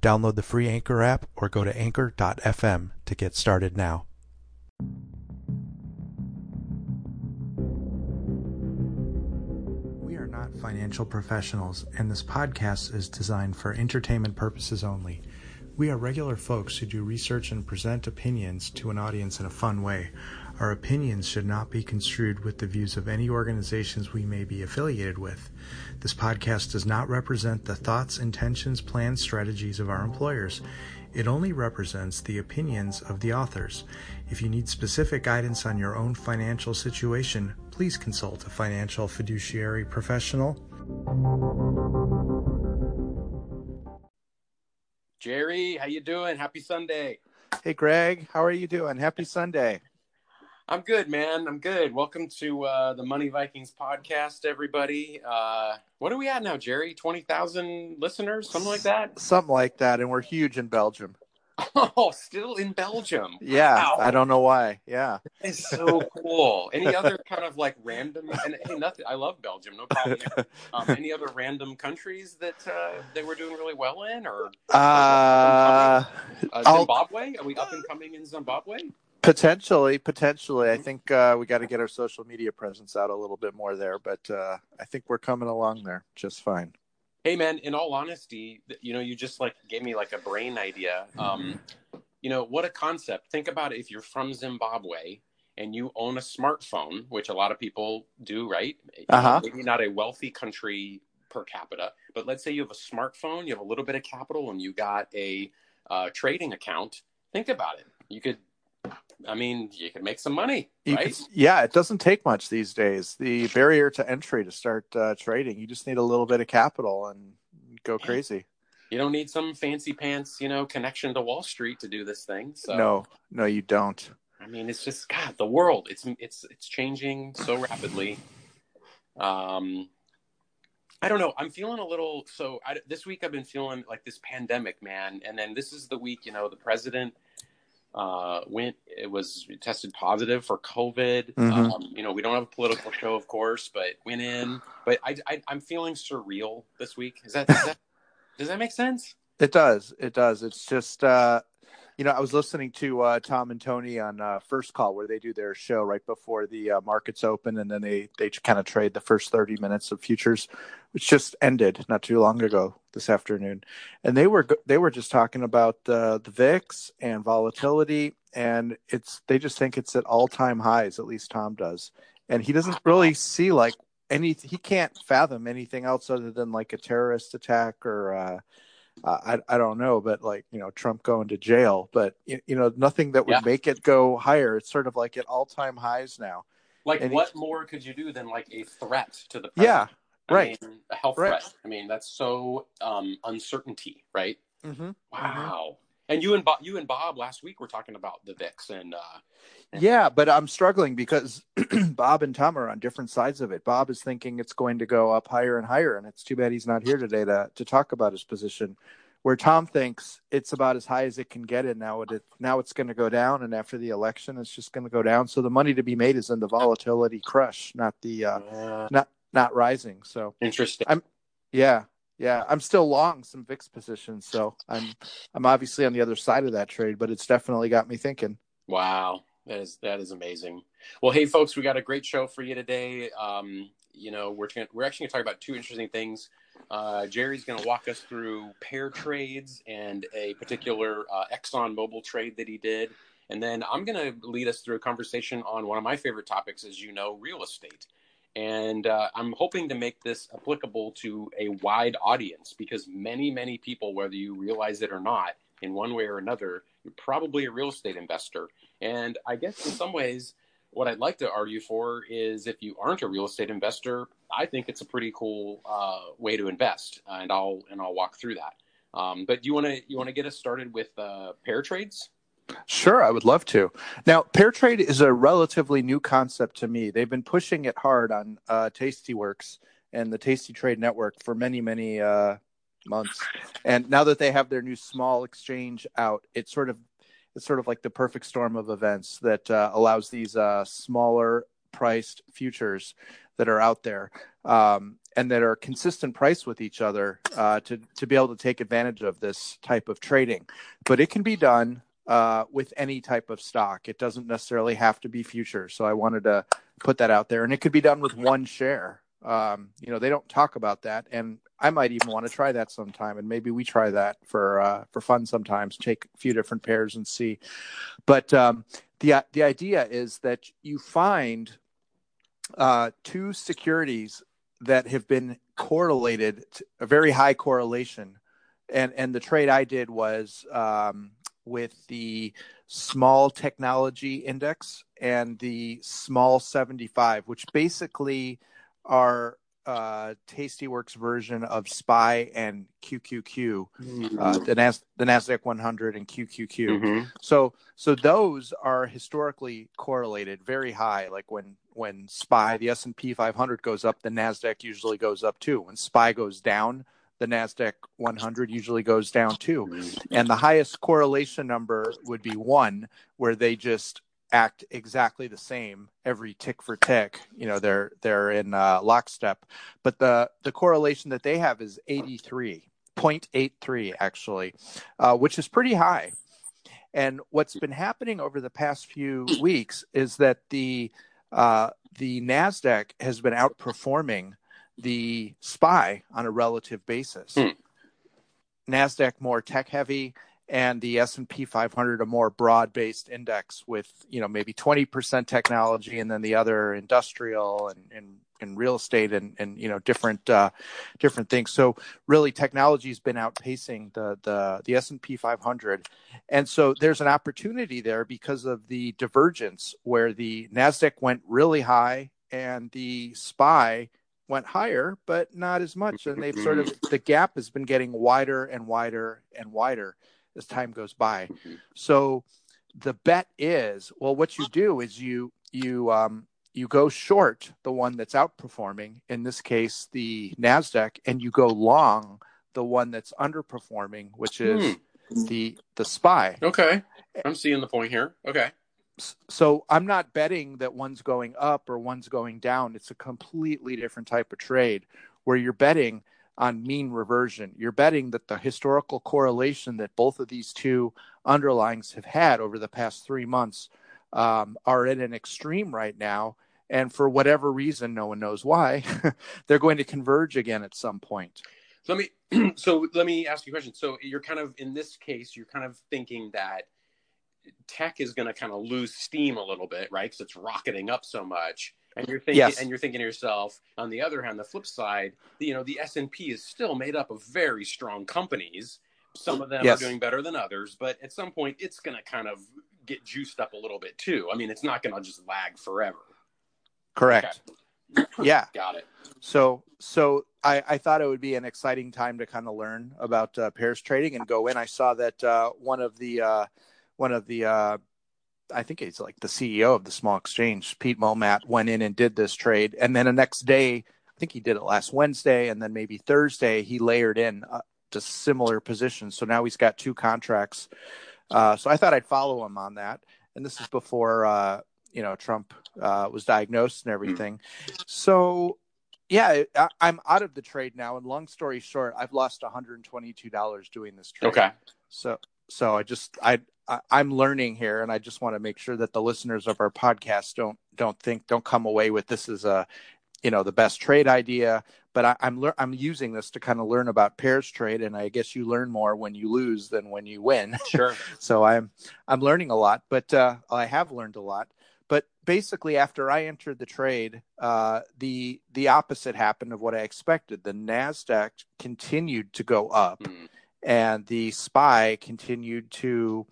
Download the free Anchor app or go to anchor.fm to get started now. We are not financial professionals, and this podcast is designed for entertainment purposes only. We are regular folks who do research and present opinions to an audience in a fun way. Our opinions should not be construed with the views of any organizations we may be affiliated with. This podcast does not represent the thoughts, intentions, plans, strategies of our employers. It only represents the opinions of the authors. If you need specific guidance on your own financial situation, please consult a financial fiduciary professional. Jerry, how you doing? Happy Sunday. Hey, Greg, how are you doing? Happy Sunday. I'm good, man. I'm good. Welcome to the Money Vikings podcast, everybody. What are we at now, Jerry? 20,000 listeners? Something like that? Something like that. And we're huge in Belgium. Oh, still in Belgium. Yeah. Wow. I don't know why. Yeah. It's so cool. Any other kind of like random, and hey, nothing. I love Belgium. No problem. Any other random countries that they were doing really well in, or Zimbabwe? Are we up and coming in Zimbabwe? Potentially. I think we got to get our social media presence out a little bit more there, but I think we're coming along there just fine. Hey, man, in all honesty, you know, you just like gave me like a brain idea. You know, what a concept. Think about it. If you're from Zimbabwe and you own a smartphone, which a lot of people do, right? Uh-huh. Maybe not a wealthy country per capita, but let's say you have a smartphone, you have a little bit of capital, and you got a trading account. Think about it. You could make some money, right? Yeah, it doesn't take much these days. The barrier to entry to start trading, you just need a little bit of capital and go crazy. You don't need some fancy pants, you know, connection to Wall Street to do this thing. So. No, you don't. I mean, it's just, God, the world. It's changing so rapidly. I don't know. I'm feeling a little, this week I've been feeling like this pandemic, man. And then this is the week, you know, the president tested positive for COVID. Mm-hmm. You know, we don't have a political show, of course, but went in. But I'm feeling surreal this week. Does that make sense? It does. It's just, you know, I was listening to Tom and Tony on First Call, where they do their show right before the markets open, and then they kind of trade the first 30 minutes of futures, which just ended not too long ago this afternoon. And they were just talking about the VIX and volatility, and they just think it's at all-time highs, at least Tom does. And he doesn't really see like he can't fathom anything else other than like a terrorist attack or I don't know, but like, you know, Trump going to jail, but you know, nothing that would make it go higher. It's sort of like at all-time highs now. Like, and what more could you do than like a threat to the president? Yeah, right. I mean, a health threat. I mean, that's so uncertainty, right? Mm-hmm. Wow. Mm-hmm. And you and Bob last week were talking about the VIX and yeah, but I'm struggling because Bob and Tom are on different sides of it. Bob is thinking it's going to go up higher and higher, and it's too bad he's not here today to talk about his position. Where Tom thinks it's about as high as it can get, and now it's going to go down, and after the election, it's just going to go down. So the money to be made is in the volatility crush, not the not rising. So interesting. Yeah, I'm still long some VIX positions, so I'm obviously on the other side of that trade, but it's definitely got me thinking. Wow, that is amazing. Well, hey folks, we got a great show for you today. You know, we're actually going to talk about two interesting things. Jerry's going to walk us through pair trades and a particular Exxon Mobil trade that he did, and then I'm going to lead us through a conversation on one of my favorite topics, as you know, real estate. And I'm hoping to make this applicable to a wide audience because many, many people, whether you realize it or not, in one way or another, you're probably a real estate investor. And I guess in some ways, what I'd like to argue for is if you aren't a real estate investor, I think it's a pretty cool way to invest. And I'll walk through that. But do you want to get us started with pair trades? Sure, I would love to. Now, pair trade is a relatively new concept to me. They've been pushing it hard on Tastyworks and the Tasty Trade Network for many months. And now that they have their new small exchange out, it's sort of like the perfect storm of events that allows these smaller priced futures that are out there and that are consistent price with each other to be able to take advantage of this type of trading. But it can be done with any type of stock. It doesn't necessarily have to be futures. So I wanted to put that out there, and it could be done with one share. They don't talk about that, and I might even want to try that sometime. And maybe we try that for fun sometimes, take a few different pairs and see. But the idea is that you find two securities that have been correlated, a very high correlation. And the trade I did was with the small technology index and the small 75, which basically are Tastyworks version of SPY and QQQ, the NASDAQ 100 and QQQ. Mm-hmm. So those are historically correlated very high. Like when SPY, the S&P 500 goes up, the NASDAQ usually goes up too. When SPY goes down, the NASDAQ 100 usually goes down too. And the highest correlation number would be one, where they just act exactly the same every tick for tick. They're in lockstep. But the correlation that they have is 83.83 actually, which is pretty high. And what's been happening over the past few weeks is that the NASDAQ has been outperforming the SPY on a relative basis. NASDAQ more tech heavy, and the S&P 500 a more broad-based index with, maybe 20% technology, and then the other industrial and real estate and different things. So really, technology has been outpacing the S&P 500. And so there's an opportunity there because of the divergence where the NASDAQ went really high and the SPY went higher, but not as much. And they've the gap has been getting wider and wider and wider as time goes by. Mm-hmm. So the bet is, what you do is you go short the one that's outperforming, in this case the NASDAQ, and you go long the one that's underperforming, which is the SPY. Okay, I'm seeing the point here. Okay, so I'm not betting that one's going up or one's going down. It's a completely different type of trade where you're betting on mean reversion. You're betting that the historical correlation that both of these two underlyings have had over the past 3 months are at an extreme right now. And for whatever reason, no one knows why, they're going to converge again at some point. So let me ask you a question. So you're kind of, in this case, you're kind of thinking that tech is going to kind of lose steam a little bit, right? Because it's rocketing up so much. And you're thinking, yes. And you're thinking to yourself, on the other hand, the flip side, the S&P is still made up of very strong companies. Some of them are doing better than others, but at some point it's going to kind of get juiced up a little bit too. I mean, it's not going to just lag forever. Correct. Okay. Yeah. Got it. So I thought it would be an exciting time to kind of learn about pairs trading and go in. I saw that one of the I think he's like the CEO of the small exchange, Pete Momat, went in and did this trade. And then the next day, I think he did it last Wednesday, and then maybe Thursday, he layered in just similar positions. So now he's got two contracts. So I thought I'd follow him on that. And this is before, Trump was diagnosed and everything. So yeah, I'm out of the trade now. And long story short, I've lost $122 doing this trade. Okay. So I'm learning here, and I just want to make sure that the listeners of our podcast don't come away with this is the best trade idea. But I'm using this to kind of learn about pairs trade, and I guess you learn more when you lose than when you win. Sure. So I'm learning a lot, but I have learned a lot. But basically, after I entered the trade, the opposite happened of what I expected. The NASDAQ continued to go up. And the SPY continued to,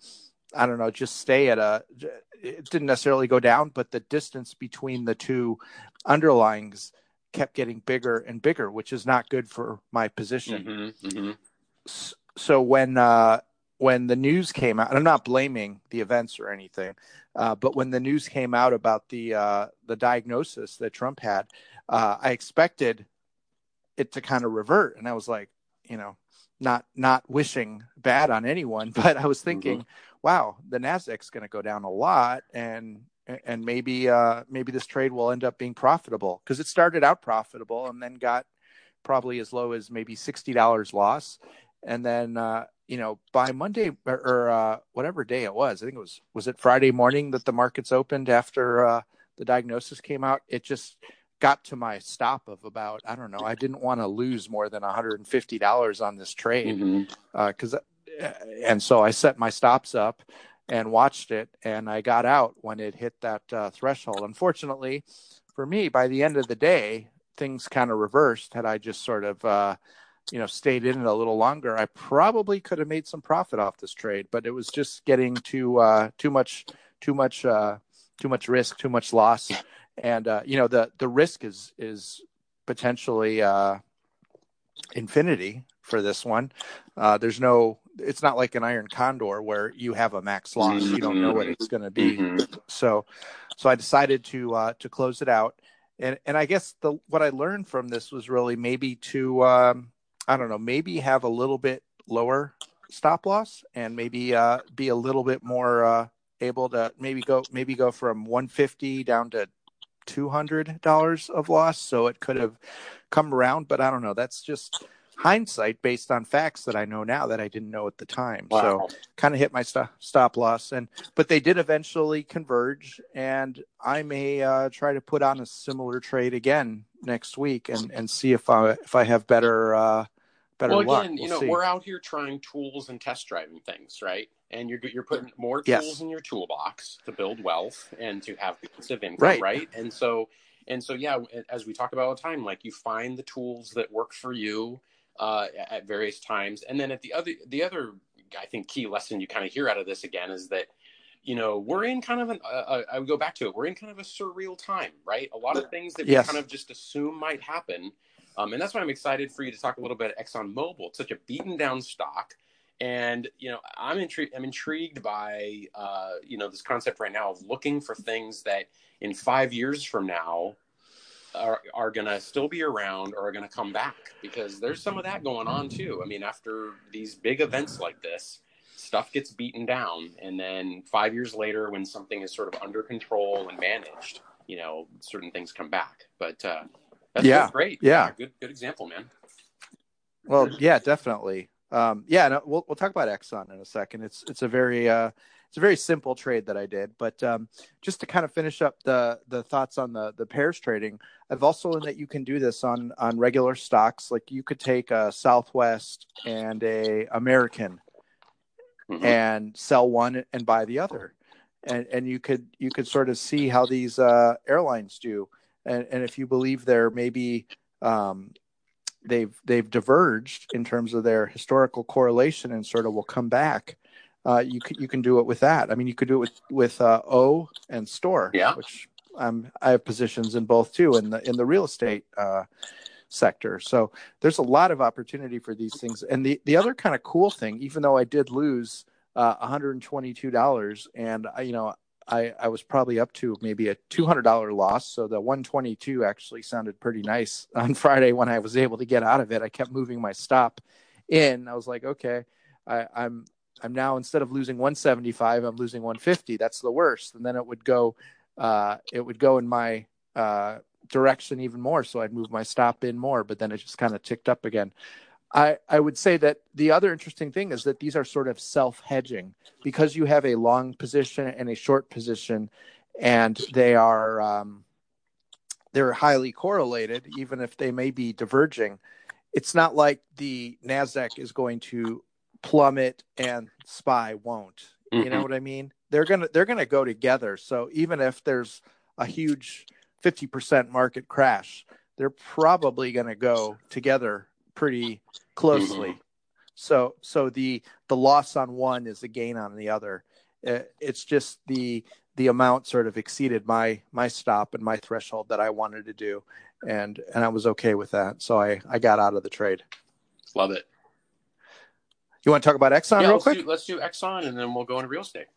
just stay it didn't necessarily go down, but the distance between the two underlyings kept getting bigger and bigger, which is not good for my position. So when when the news came out, and I'm not blaming the events or anything, but when the news came out about the diagnosis that Trump had, I expected it to kind of revert. And I was like, you know, not wishing bad on anyone, but I was thinking, wow, the NASDAQ's going to go down a lot, and maybe this trade will end up being profitable, because it started out profitable and then got probably as low as maybe $60 loss. And then, you know, by Monday or whatever day it was, I think it was it Friday morning that the markets opened after the diagnosis came out? It just got to my stop of about, I don't know, I didn't want to lose more than $150 on this trade. And so I set my stops up and watched it, and I got out when it hit that threshold. Unfortunately for me, by the end of the day, things kind of reversed. Had I just sort of, stayed in it a little longer, I probably could have made some profit off this trade, but it was just getting too much risk, too much loss. And, the risk is potentially infinity for this one. It's not like an iron condor where you have a max loss. You don't know what it's going to be. So I decided to close it out. And I guess what I learned from this was really maybe to, maybe have a little bit lower stop loss, and maybe be a little bit more able to maybe go from $150 down to $200 of loss. So it could have come around, but I don't know. That's just hindsight based on facts that I know now that I didn't know at the time. Wow. So kind of hit my stop loss, but they did eventually converge, and I may try to put on a similar trade again next week and see if I have better luck. We're out here trying tools and test driving things, right? And you're putting more tools in your toolbox to build wealth and to have passive income, right? And so yeah, as we talk about all the time, like, you find the tools that work for you at various times. And then at the other, I think, key lesson you kind of hear out of this again is that, we're in kind of I would go back to it. We're in kind of a surreal time, right? A lot of things that we kind of just assume might happen. And that's why I'm excited for you to talk a little bit about Exxon Mobil. It's such a beaten down stock. And, I'm intrigued by, this concept right now of looking for things that in 5 years from now are going to still be around or are going to come back, because there's some of that going on too. I mean, after these big events like this, stuff gets beaten down, and then 5 years later, when something is sort of under control and managed, certain things come back. But that's great. Yeah. Good example, man. Well, yeah, definitely. We'll talk about Exxon in a second. It's a very very simple trade that I did, but just to kind of finish up the thoughts on the pairs trading, I've also learned that you can do this on regular stocks. Like, you could take a Southwest and a American and sell one and buy the other, and you could sort of see how these airlines do, and if you believe they're maybe they've diverged in terms of their historical correlation and sort of will come back. You can do it with that. I mean, you could do it with O and Store, which I have positions in both too, in the real estate sector. So there's a lot of opportunity for these things. And the other kind of cool thing, even though I did lose $122, and I was probably up to maybe a $200 loss. So the $122 actually sounded pretty nice on Friday when I was able to get out of it. I kept moving my stop in. I was like, okay, I'm now, instead of losing $175, I'm losing $150. That's the worst. And then it would go in my direction even more. So I'd move my stop in more, but then it just kind of ticked up again. I would say that the other interesting thing is that these are sort of self-hedging, because you have a long position and a short position, and they are they're highly correlated, even if they may be diverging. It's not like the NASDAQ is going to plummet and SPY won't. You know what I mean? They're gonna go together. So even if there's a huge 50% market crash, they're probably gonna go together pretty closely. So the loss on one is the gain on the other. It's just the amount sort of exceeded my stop and my threshold that I wanted to do, and I was okay with that. So I got out of the trade. Love it. You want to talk about Exxon real quick? Let's do Exxon, and then we'll go into real estate.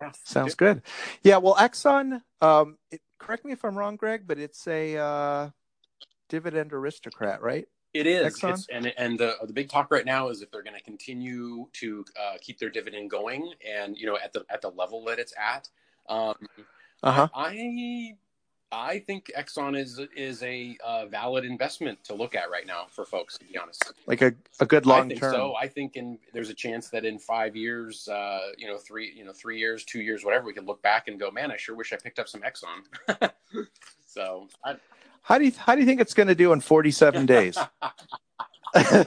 Yeah, sounds good. Yeah, well, Exxon, correct me if I'm wrong, Greg, but it's a dividend aristocrat, right? It is. It's, and the big talk right now is if they're going to continue to keep their dividend going, and you know, at the level that it's at. I think Exxon is a valid investment to look at right now for folks, to be honest. Like a good long term. So I think there's a chance that in 5 years, 3 years, 2 years, whatever, we can look back and go, man, I sure wish I picked up some Exxon. So how do you think it's going to do in 47 days?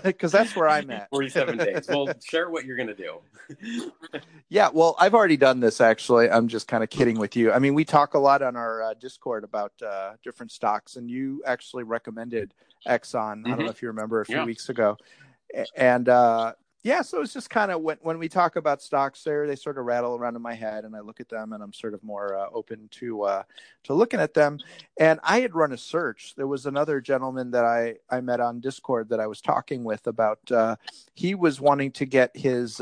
Because that's where I'm at. 47 days. Well, share what you're going to do. Yeah, well, I've already done this, actually. I'm just kind of kidding with you. I mean, we talk a lot on our Discord about different stocks, and you actually recommended Exxon. Mm-hmm. I don't know if you remember, a few weeks ago. And so it's just kind of when we talk about stocks there, they sort of rattle around in my head, and I look at them, and I'm sort of more open to looking at them. And I had run a search. There was another gentleman that I met on Discord that I was talking with about. He was wanting to get his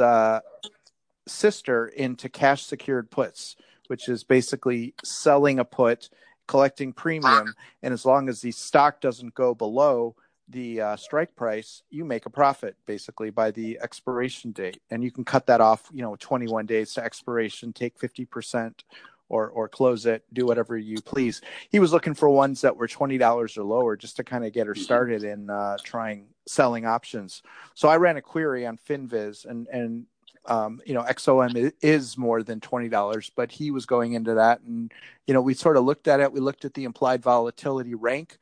sister into cash secured puts, which is basically selling a put, collecting premium, and as long as the stock doesn't go below the strike price, you make a profit basically by the expiration date, and you can cut that off, 21 days to expiration, take 50% or close it, do whatever you please. He was looking for ones that were $20 or lower, just to kind of get her started in trying selling options. So I ran a query on Finviz, and XOM is more than $20, but he was going into that, and we sort of looked at it. We looked at the implied volatility rank,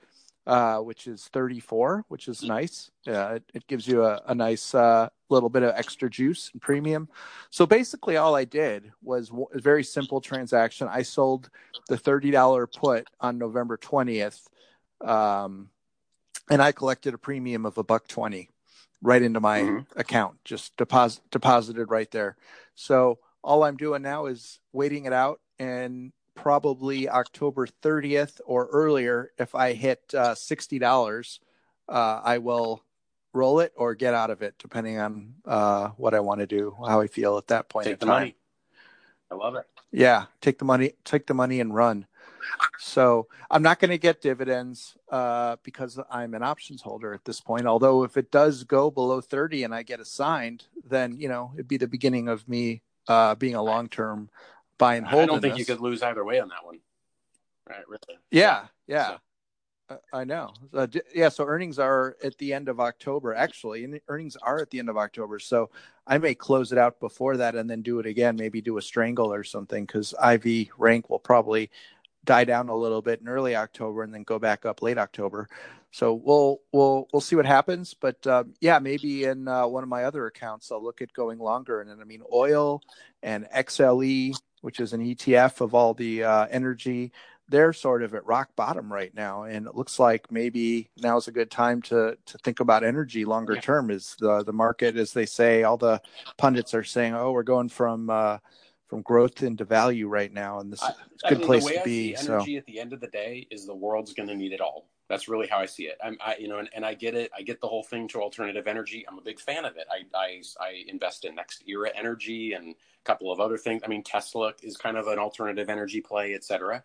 which is 34, which is nice. It gives you a nice little bit of extra juice and premium. So basically all I did was a very simple transaction. I sold the $30 put on November 20th, and I collected a premium of $1.20 right into my account, just deposited right there. So all I'm doing now is waiting it out, and probably October 30th or earlier, if I hit $60, I will roll it or get out of it, depending on what I want to do, how I feel at that point. Take the money. I love it. Yeah, take the money and run. So I'm not going to get dividends because I'm an options holder at this point. Although if it does go below 30 and I get assigned, then it'd be the beginning of me being a long-term buy and hold. I don't think you could lose either way on that one. Right. Really. Yeah. So. I know. So earnings are at the end of October, actually, So I may close it out before that and then do it again, maybe do a strangle or something, because IV rank will probably die down a little bit in early October and then go back up late October. So we'll see what happens. But maybe in one of my other accounts, I'll look at going longer. And I mean, oil and XLE, which is an ETF of all the energy, they're sort of at rock bottom right now. And it looks like maybe now is a good time to think about energy longer term. Is the market, as they say, all the pundits are saying, we're going from growth into value right now. And this is a good place to be. So energy at the end of the day is the world's going to need it all. That's really how I see it. And I get it. I get the whole thing to alternative energy. I'm a big fan of it. I invest in Next Era Energy and a couple of other things. I mean, Tesla is kind of an alternative energy play, et cetera.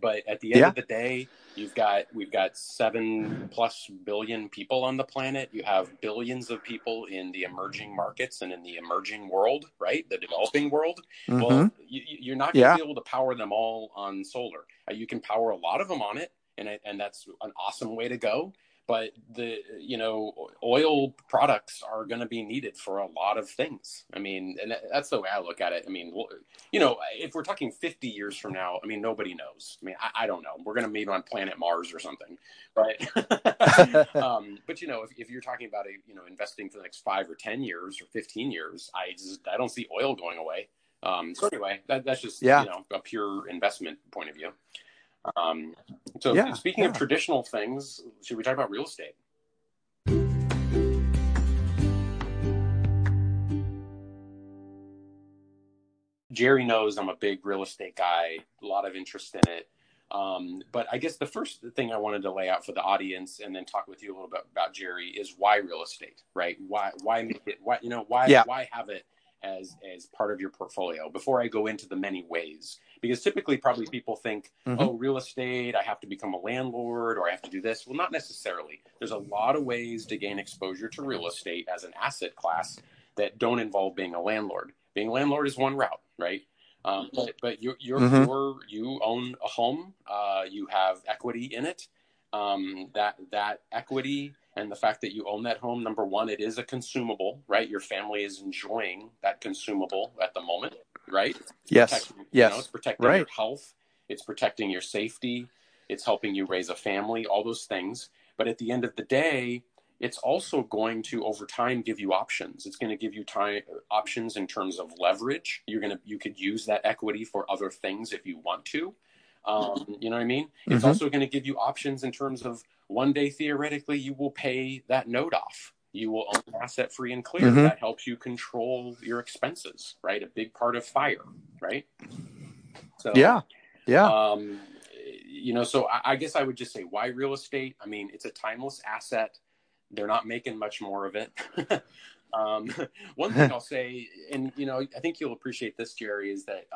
But at the end of the day, we've got 7+ billion people on the planet. You have billions of people in the emerging markets and in the emerging world, right? The developing world. Mm-hmm. Well, you're not going to be able to power them all on solar. You can power a lot of them on it. And that's an awesome way to go. But oil products are going to be needed for a lot of things. I mean, and that's the way I look at it. I mean, if we're talking 50 years from now, I mean, nobody knows. I mean, I don't know. We're going to meet on planet Mars or something, right? But if you're talking about investing for the next 5 or 10 years or 15 years, I don't see oil going away. So anyway, that's just a pure investment point of view. Speaking of traditional things, should we talk about real estate? Jerry knows I'm a big real estate guy, a lot of interest in it. But I guess the first thing I wanted to lay out for the audience and then talk with you a little bit about, Jerry, is why real estate, right? Why make it, why, you know, why, yeah. why have it as part of your portfolio before I go into the many ways, because typically probably people think, mm-hmm. oh, real estate, I have to become a landlord or I have to do this. Well, not necessarily. There's a lot of ways to gain exposure to real estate as an asset class that don't involve being a landlord. Being a landlord is one route, right? But you're, mm-hmm. You own a home, you have equity in it. That equity and the fact that you own that home, number one, it is a consumable, right? Your family is enjoying that consumable at the moment, right? Yes. Yes. It's protecting right. your health. It's protecting your safety. It's helping you raise a family, all those things. But at the end of the day, it's also going to, over time, give you options. It's going to give you time options in terms of leverage. You could use that equity for other things if you want to. You know what I mean? It's mm-hmm. also going to give you options in terms of one day, theoretically, you will pay that note off. You will own asset free and clear. Mm-hmm. That helps you control your expenses, right? A big part of FIRE, right? So, yeah. So I guess I would just say, why real estate? I mean, it's a timeless asset. They're not making much more of it. One thing I'll say, and, I think you'll appreciate this, Jerry, is that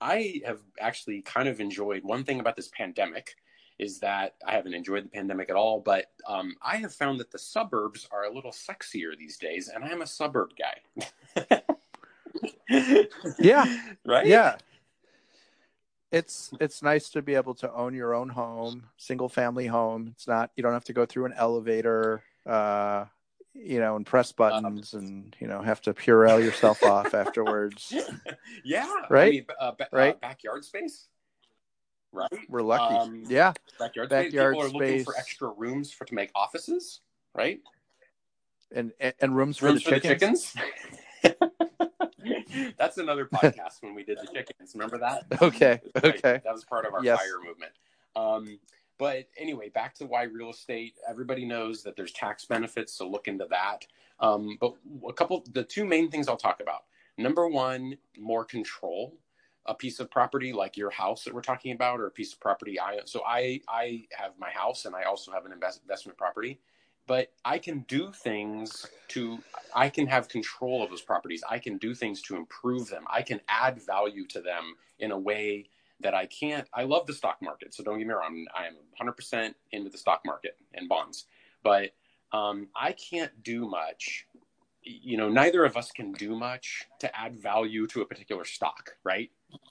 I have actually kind of enjoyed one thing about this pandemic is that I haven't enjoyed the pandemic at all, but I have found that the suburbs are a little sexier these days, and I'm a suburb guy. Yeah. Right? Yeah. It's nice to be able to own your own home, single family home. It's not, you don't have to go through an elevator, and press buttons and, have to Purell yourself off afterwards. Yeah. Right. I mean, right. Backyard space. Right. We're lucky. Yeah. Backyard space. People are looking for extra rooms to make offices. Right. And rooms for the chickens. That's another podcast when we did the chickens. Remember that? Okay. Right. That was part of our FIRE movement. But anyway, back to why real estate. Everybody knows that there's tax benefits, so look into that. But the two main things I'll talk about. Number one, more control. A piece of property like your house that we're talking about, or a piece of property I own. So I have my house, and I also have an investment property. But I can do things I can have control of those properties. I can do things to improve them. I can add value to them in a way that I can't. I love the stock market. So don't get me wrong. I am 100% into the stock market and bonds, but I can't do much. Neither of us can do much to add value to a particular stock, right?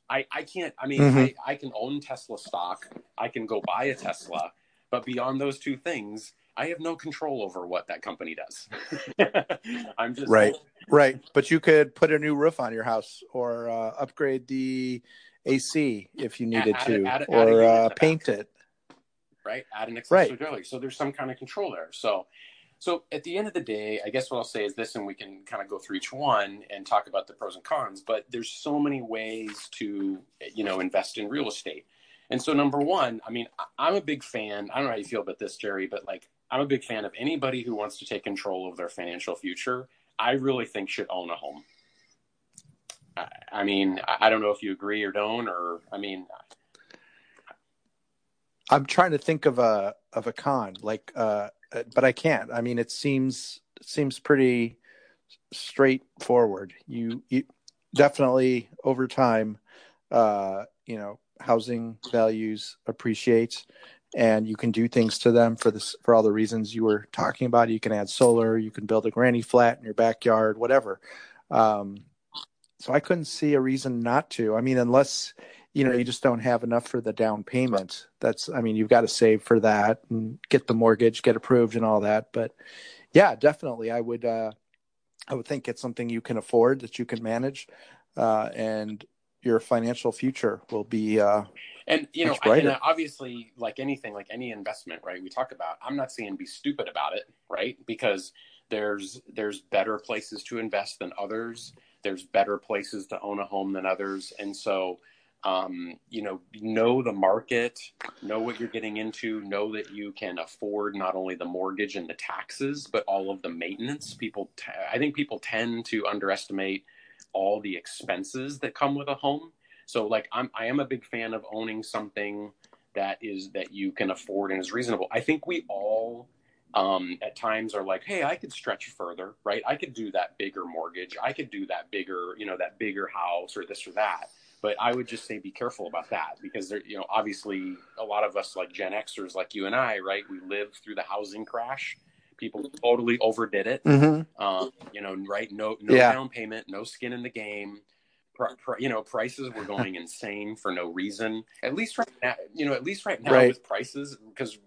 I can't, mm-hmm. I can own Tesla stock. I can go buy a Tesla, but beyond those two things, I have no control over what that company does. I'm just right. But you could put a new roof on your house, or upgrade the AC if you needed to, or paint it. Right, add an accessory. Right. So there's some kind of control there. So at the end of the day, I guess what I'll say is this, and we can kind of go through each one and talk about the pros and cons. But there's so many ways to invest in real estate. And so number one, I'm a big fan. I don't know how you feel about this, Jerry, but I'm a big fan of anybody who wants to take control of their financial future. I really think should own a home. I don't know if you agree or don't, or I'm trying to think of a con, but I can't. It seems pretty straightforward. You definitely over time, housing values appreciate, and you can do things to them for all the reasons you were talking about. You can add solar, you can build a granny flat in your backyard, whatever. So I couldn't see a reason not to. Unless, you just don't have enough for the down payment. That's, you've got to save for that and get the mortgage, get approved and all that. But yeah, definitely. I would think it's something you can afford, that you can manage, and your financial future will be much brighter. And obviously, like any investment, right? We talk about, I'm not saying be stupid about it, right? Because there's better places to invest than others. There's better places to own a home than others. And so, know the market, know what you're getting into, know that you can afford not only the mortgage and the taxes, but all of the maintenance. I think people tend to underestimate all the expenses that come with a home. So like I am a big fan of owning something that you can afford and is reasonable. I think we all at times are like, hey, I could stretch further, right? I could do that bigger mortgage. I could do that bigger, that bigger house or this or that. But I would just say, be careful about that, because there, obviously a lot of us like Gen Xers, like you and I, right? We lived through the housing crash. People totally overdid it. Mm-hmm. Right. No down payment, no skin in the game. Prices were going insane for no reason. At least right now right. With prices, because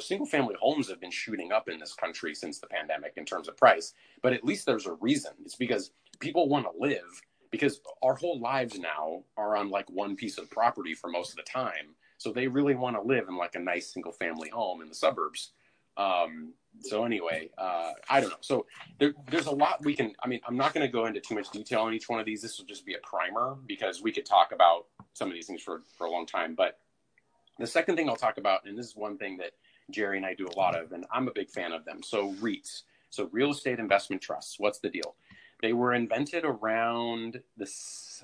single family homes have been shooting up in this country since the pandemic in terms of price, but at least there's a reason. It's because people want to live, because our whole lives now are on like one piece of property for most of the time. So they really want to live in like a nice single family home in the suburbs. So anyway, I don't know. So there's a lot we can, I'm not going to go into too much detail on each one of these. This will just be a primer, because we could talk about some of these things for a long time. But the second thing I'll talk about, and this is one thing that Jerry and I do a lot of, and I'm a big fan of them. So REITs, so real estate investment trusts, what's the deal? They were invented around this,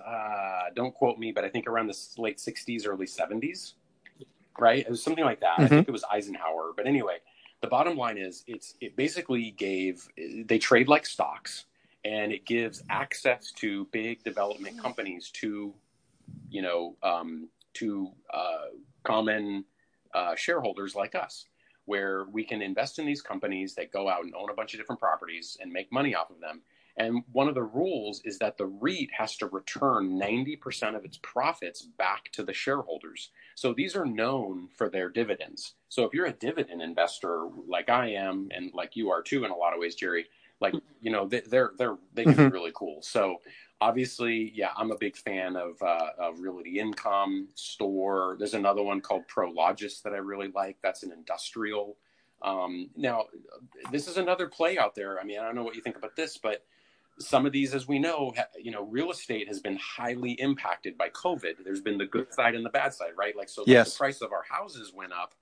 don't quote me, but I think around the late 60s, early 70s, right? It was something like that. Mm-hmm. I think it was Eisenhower, but anyway, the bottom line is it basically they trade like stocks, and it gives access to big development companies to common shareholders like us, where we can invest in these companies that go out and own a bunch of different properties and make money off of them. And one of the rules is that the REIT has to return 90% of its profits back to the shareholders. So these are known for their dividends. So if you're a dividend investor like I am, and like you are too in a lot of ways, Jerry, like, they can be really cool. So obviously, yeah, I'm a big fan of Realty Income, Store. There's another one called Prologis that I really like. That's an industrial. Now, this is another play out there. I don't know what you think about this, but some of these, as we know, real estate has been highly impacted by COVID. There's been the good side and the bad side, right? Like, so yes. The price of our houses went up,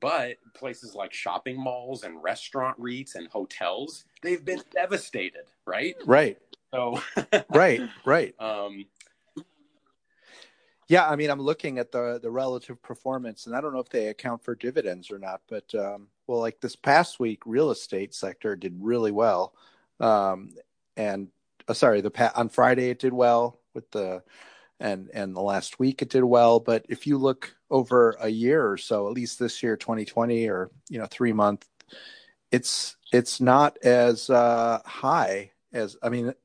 but places like shopping malls and restaurant REITs and hotels, they've been devastated, right? Right. So, right. Yeah, I'm looking at the relative performance, and I don't know if they account for dividends or not, but like this past week, real estate sector did really well. On Friday it did well with and the last week it did well. But if you look over a year or so, at least this year, 2020 or 3 month, it's not as high as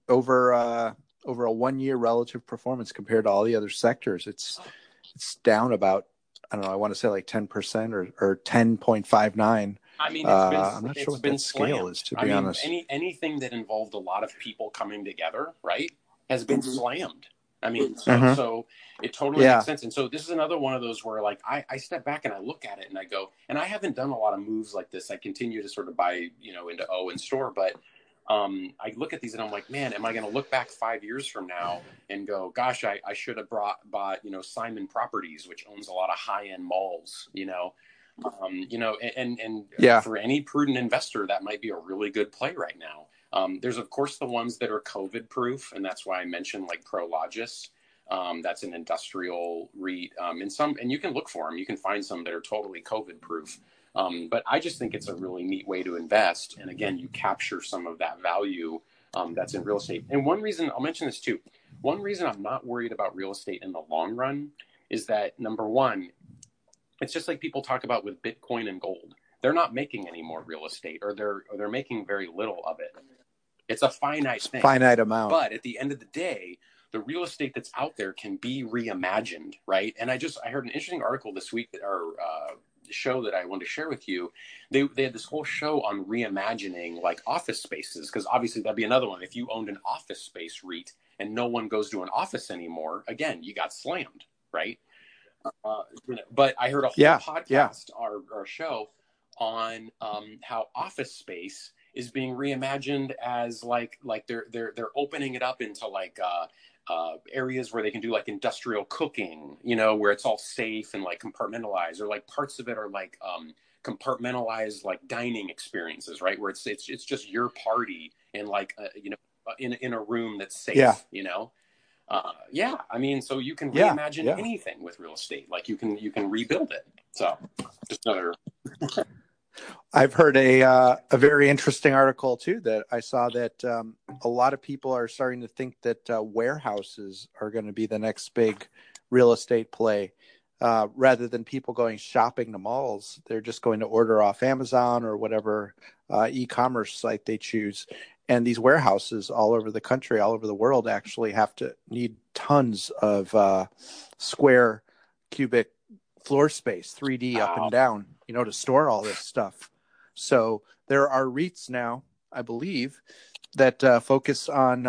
over a 1 year relative performance compared to all the other sectors. It's down about, I want to say like 10% or 10.59. I'm not sure what that scale is, to be honest. Anything that involved a lot of people coming together, right, has been slammed. So it totally makes sense. And so this is another one of those where like I step back and I look at it and I go, and I haven't done a lot of moves like this. I continue to sort of buy, into O and Store, but I look at these and I'm like, man, am I going to look back 5 years from now and go, gosh, I should have bought, Simon Properties, which owns a lot of high end malls, and for any prudent investor, that might be a really good play right now. There's of course the ones that are COVID proof. And that's why I mentioned like Prologis. That's an industrial REIT. And you can look for them. You can find some that are totally COVID proof. But I just think it's a really neat way to invest. And again, you capture some of that value that's in real estate. And one reason I'll mention this too, one reason I'm not worried about real estate in the long run is that, number one, it's just like people talk about with Bitcoin and gold. They're not making any more real estate, or they're making very little of it. It's a finite amount. But at the end of the day, the real estate that's out there can be reimagined, right? And I heard an interesting article this week show that I wanted to share with you. They had this whole show on reimagining like office spaces, because obviously that'd be another one. If you owned an office space REIT and no one goes to an office anymore, again, you got slammed, right? But I heard a whole podcast or show on how office space is being reimagined as like they're opening it up into like areas where they can do like industrial cooking, where it's all safe and like compartmentalized, or like parts of it are like compartmentalized like dining experiences, right? Where it's just your party in like in a room that's safe, Yeah, I mean, so you can reimagine anything with real estate. Like you can rebuild it. So just another. I've heard a very interesting article too that I saw that a lot of people are starting to think that warehouses are going to be the next big real estate play. Rather than people going shopping to malls, they're just going to order off Amazon or whatever e-commerce site they choose. And these warehouses all over the country, all over the world, actually need tons of square cubic floor space, 3D up and down, to store all this stuff. So there are REITs now, I believe, that focus on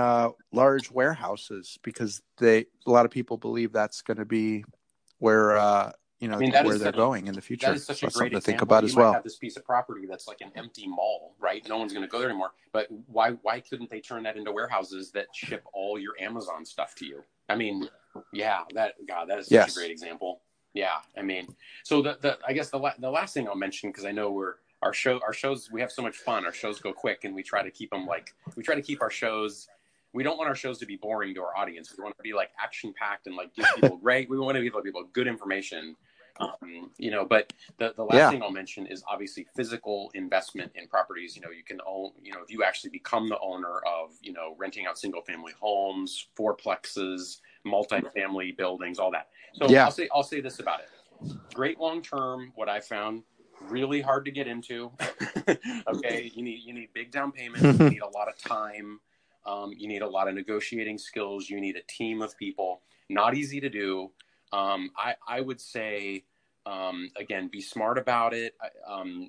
large warehouses because a lot of people believe that's going to be where where they're going in the future. That is such a great example to think about as well. You have this piece of property that's like an empty mall, right? No one's going to go there anymore. But why couldn't they turn that into warehouses that ship all your Amazon stuff to you? I mean, that is such a great example. Yeah, I mean, so I guess the last thing I'll mention, because I know our shows we have so much fun. Our shows go quick, and we try to keep them our shows. We don't want our shows to be boring to our audience. We want to be action packed and give people great. We want to give people good information, But the last thing I'll mention is obviously physical investment in properties. You can own. If you actually become the owner of renting out single family homes, fourplexes, multifamily buildings, all that. So I'll say this about it: great long term. What I found. Really hard to get into. Okay, you need big down payments. You need a lot of time. You need a lot of negotiating skills. You need a team of people. Not easy to do. I would say, again, be smart about it.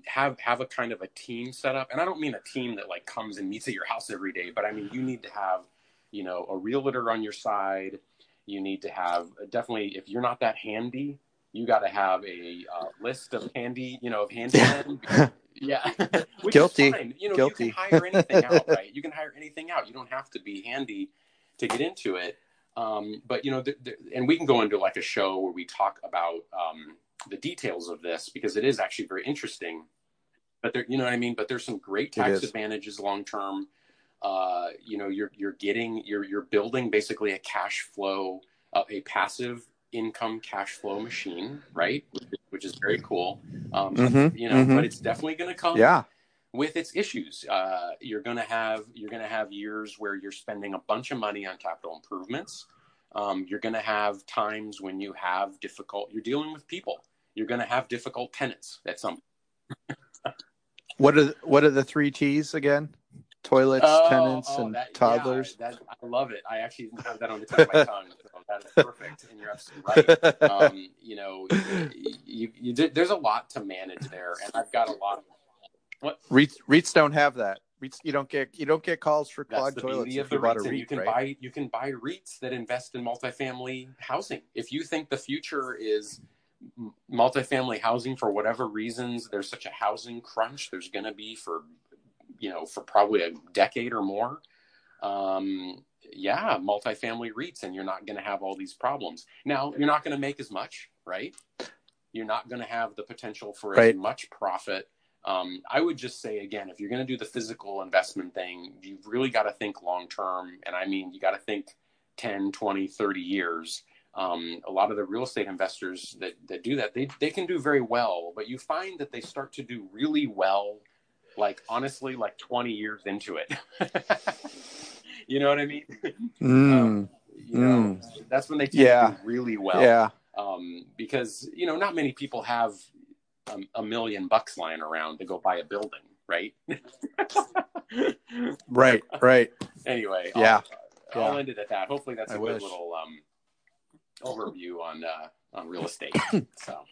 Have a kind of a team set up. And I don't mean a team that comes and meets at your house every day, but I mean, you need to have, a realtor on your side. You need to have, definitely, if you're not that handy, you got to have a list of handymen. Yeah. Guilty. Guilty. You can hire anything out, right? You can hire anything out. You don't have to be handy to get into it. But, and we can go into a show where we talk about the details of this because it is actually very interesting. But there, you know what I mean? But there's some great tax advantages long-term. You're building basically a cash flow, a passive income cash flow machine, right? Which is very cool. But it's definitely going to come with its issues. You're going to have years where you're spending a bunch of money on capital improvements. You're going to have times when you're dealing with people. You're going to have difficult tenants at some point. What are the three T's again? Toilets, tenants, and toddlers. I love it. I actually have that on the tip of my tongue. So that is perfect, and you're absolutely right. There's a lot to manage there, and I've got a lot. What REITs don't have that. REITs, you don't get calls for clogged toilets. If you bought a REIT, you can buy REITs that invest in multifamily housing. If you think the future is multifamily housing for whatever reasons, there's such a housing crunch. There's going to be for probably a decade or more, multifamily REITs, and you're not going to have all these problems. Now, you're not going to make as much, right? You're not going to have the potential for as much profit. I would just say, again, if you're going to do the physical investment thing, you've really got to think long-term. And I mean, you got to think 10, 20, 30 years. A lot of the real estate investors that do that, they can do very well, but you find that they start to do really well, honestly, 20 years into it. You know what I mean? That's when they can do really well. Yeah. Because, not many people have a $1 million lying around to go buy a building, right? Right. Anyway, I'll end it at that. Hopefully that's a good little overview on real estate. So.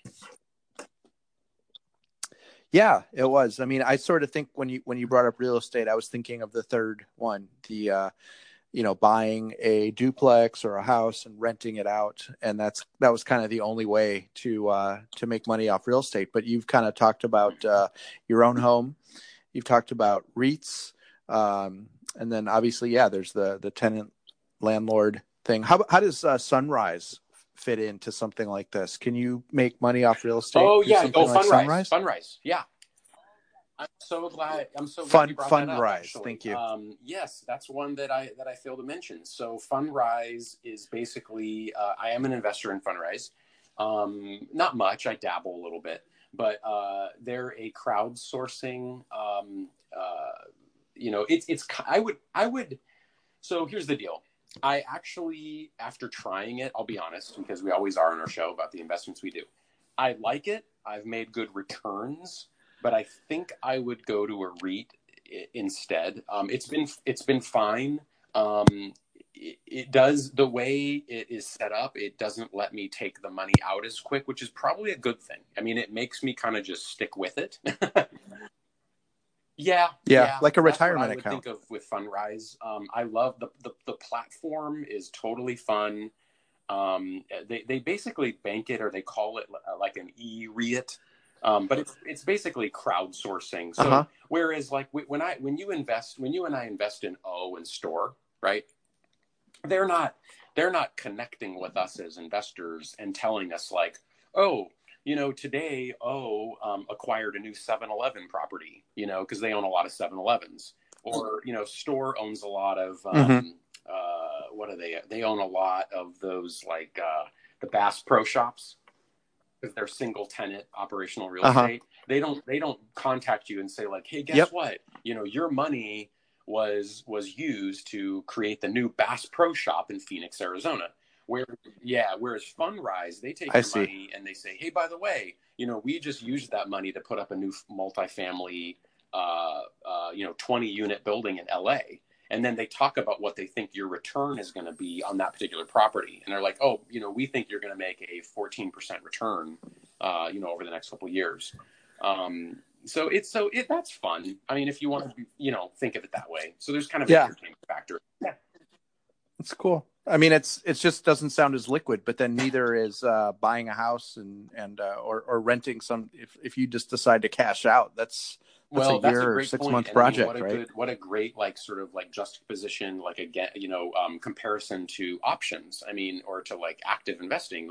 Yeah, it was. I mean, I sort of think when you brought up real estate, I was thinking of the third one, the, buying a duplex or a house and renting it out. And that was kind of the only way to make money off real estate. But you've kind of talked about your own home. You've talked about REITs. And then obviously, there's the tenant landlord thing. How does Sunrise fit into something like this? Can you make money off real estate? Fundrise. Fundrise. Yeah. I'm so glad. I'm so glad you brought that up, actually. Thank you. Yes, that's one that I failed to mention. So Fundrise is basically I am an investor in Fundrise. Not much. I dabble a little bit, but they're a crowdsourcing. I would. So here's the deal. I actually, after trying it, I'll be honest, because we always are on our show about the investments we do. I like it. I've made good returns, but I think I would go to a REIT instead. It's been fine. It does, the way it is set up, it doesn't let me take the money out as quick, which is probably a good thing. I mean, it makes me kind of just stick with it. Yeah, like a retirement account. That's what I would think of with Fundrise. I love the platform is totally fun. They basically bank it, or they call it like an e-REIT, but it's basically crowdsourcing. So whereas like when you and I invest in O and Store, right? They're not connecting with us as investors and telling us like, oh, you know, today O acquired a new 7-Eleven property, you know, because they own a lot of 7-Elevens, or you know, Store owns a lot of. What are they? They own a lot of those, like the Bass Pro Shops, because they're single tenant operational real estate. They don't contact you and say like, hey, guess what? You know, your money was used to create the new Bass Pro Shop in Phoenix, Arizona. Whereas Fundrise, they take your money and they say, hey, by the way, you know, we just used that money to put up a new multifamily, 20-unit building in L.A. And then they talk about what they think your return is going to be on that particular property. And they're like, oh, you know, we think you're going to make a 14% return, over the next couple of years. So that's fun. I mean, if you want to, think of it that way. So there's kind of an entertainment factor. Yeah. It's cool. I mean, it just doesn't sound as liquid, but then neither is buying a house or renting some. If you just decide to cash out, that's a 6 month project, right? What a great juxtaposition, comparison to options. I mean, or to like active investing.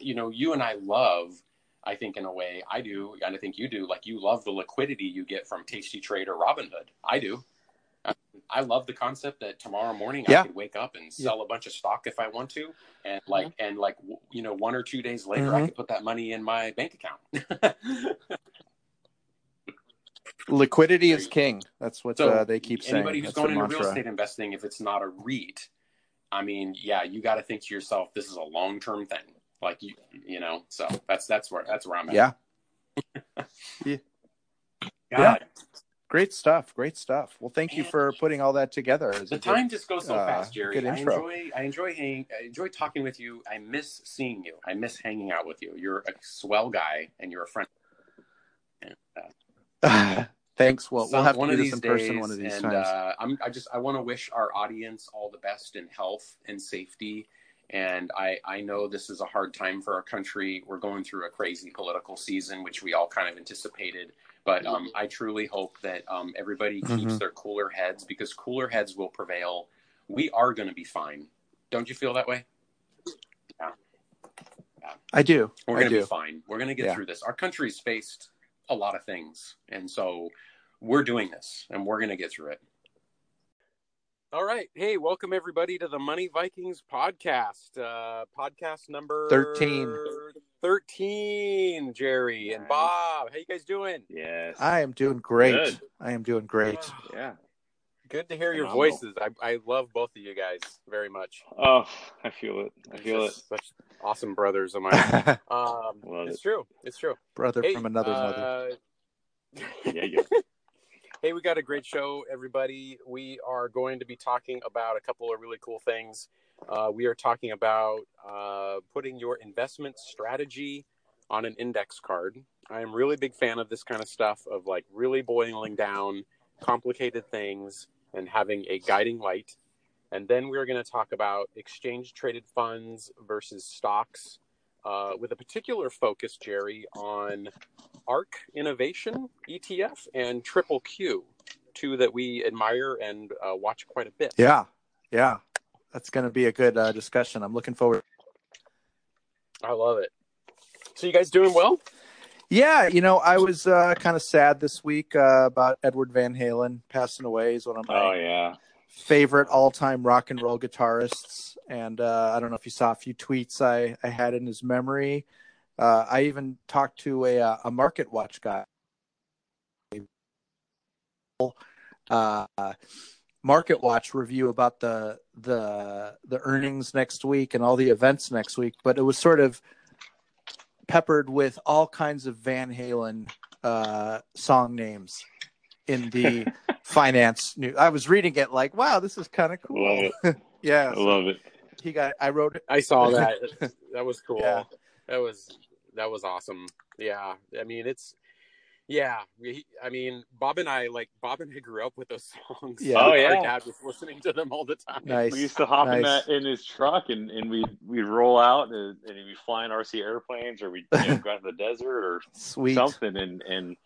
You and I love. I think in a way I do, and I think you do. Like you love the liquidity you get from Tasty Trade or Robinhood. I do. I love the concept that tomorrow morning I could wake up and sell a bunch of stock if I want to, and one or two days later I could put that money in my bank account. Liquidity is king. That's what they keep saying. Anybody who's going into real estate investing, if it's not a REIT, I mean, you got to think to yourself, this is a long-term thing. Like so that's where I'm at. Yeah. Yeah. Great stuff. Well, thank you for putting all that together. The time just goes so fast, Jerry. Good intro. I enjoy talking with you. I miss seeing you. I miss hanging out with you. You're a swell guy, and you're a friend. And, thanks. Well, we'll have to do this in person one of these times. I want to wish our audience all the best in health and safety. And I know this is a hard time for our country. We're going through a crazy political season, which we all kind of anticipated. But I truly hope that everybody keeps their cooler heads, because cooler heads will prevail. We are going to be fine. Don't you feel that way? Yeah. I do. We're going to be fine. We're going to get through this. Our country's faced a lot of things. And so we're doing this, and we're going to get through it. All right. Hey, welcome everybody to the Money Vikings podcast. Podcast number 13. 13, Jerry and Bob. How you guys doing? Yes. I am doing great. Good. Yeah. Good to hear your voices. I love both of you guys very much. Oh, I feel it. Such awesome brothers of mine. It's true. Brother from another mother. Yeah. Hey, we got a great show, everybody. We are going to be talking about a couple of really cool things. We are talking about putting your investment strategy on an index card. I am really big fan of this kind of stuff, of like really boiling down complicated things and having a guiding light. And then we're going to talk about exchange-traded funds versus stocks with a particular focus, Jerry, on ARK Innovation ETF and QQQ, two that we admire and watch quite a bit. Yeah. That's going to be a good discussion. I'm looking forward. I love it. So you guys doing well? Yeah, you know, I was kind of sad this week about Edward Van Halen passing away. He's one of my favorite all-time rock and roll guitarists. And I don't know if you saw a few tweets I had in his memory. I even talked to a Market Watch guy. Market Watch review about the earnings next week and all the events next week. But it was sort of peppered with all kinds of Van Halen song names in the finance news. I was reading it like, wow, this is kind of cool. Love it. Yeah. I love it. I wrote it. I saw that. That was cool. Yeah. That was awesome. Yeah. I mean, Bob and I grew up with those songs. Yeah. Oh yeah. Our dad was listening to them all the time. Nice. We used to hop in his truck and we'd roll out and we'd fly in RC airplanes or we'd go out to the desert or something and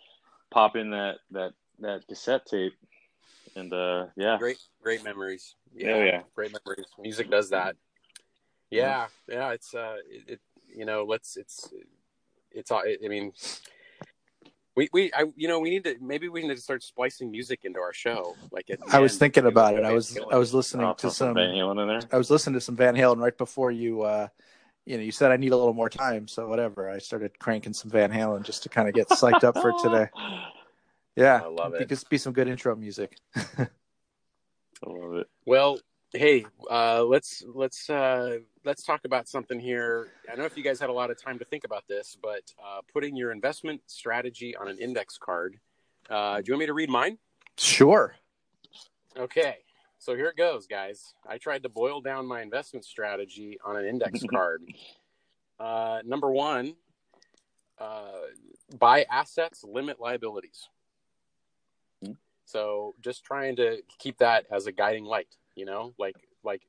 pop in that cassette tape. And Great memories. Yeah. Oh, yeah. Great memories. Music does that. Yeah. Yeah. Yeah, it's we need to start splicing music into our show. Like I was thinking about it. I was listening to some Van Halen in there. I was listening to some Van Halen right before you said I need a little more time, so whatever. I started cranking some Van Halen just to kind of get psyched up for today. Yeah, I love it. It could be some good intro music. I love it. Well, hey, let's talk about something here. I know if you guys had a lot of time to think about this, but putting your investment strategy on an index card. Do you want me to read mine? Sure. Okay. So here it goes, guys. I tried to boil down my investment strategy on an index card. Number one, buy assets, limit liabilities. So just trying to keep that as a guiding light. You know, like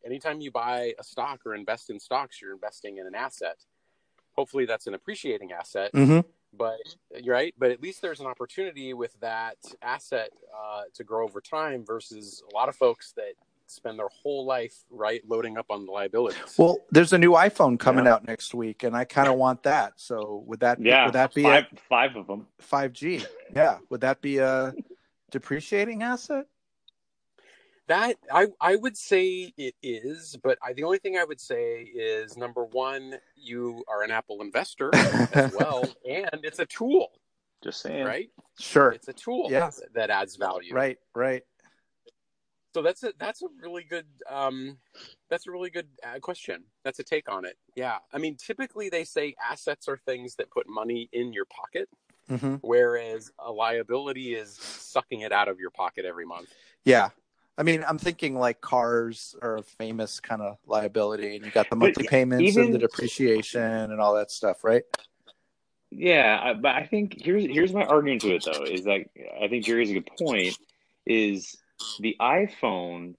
anytime you buy a stock or invest in stocks, you're investing in an asset. Hopefully that's an appreciating asset, but you're right. But at least there's an opportunity with that asset to grow over time versus a lot of folks that spend their whole life, right, loading up on the liabilities. Well, there's a new iPhone coming out next week and I kind of want that. So would that be five of them, 5G. Yeah. Would that be a depreciating asset? That I would say it is, but the only thing I would say is, number one, you are an Apple investor as well, and it's a tool. Just saying. Right? Sure. It's a tool that adds value. Right, right. So that's a really good question. That's a take on it. Yeah. I mean, typically they say assets are things that put money in your pocket, whereas a liability is sucking it out of your pocket every month. Yeah. I mean, I'm thinking like cars are a famous kind of liability, and you got the monthly payments and the depreciation and all that stuff, right? Yeah, but I think here's my argument to it though, is like, I think Jerry's a good point, is the iPhone.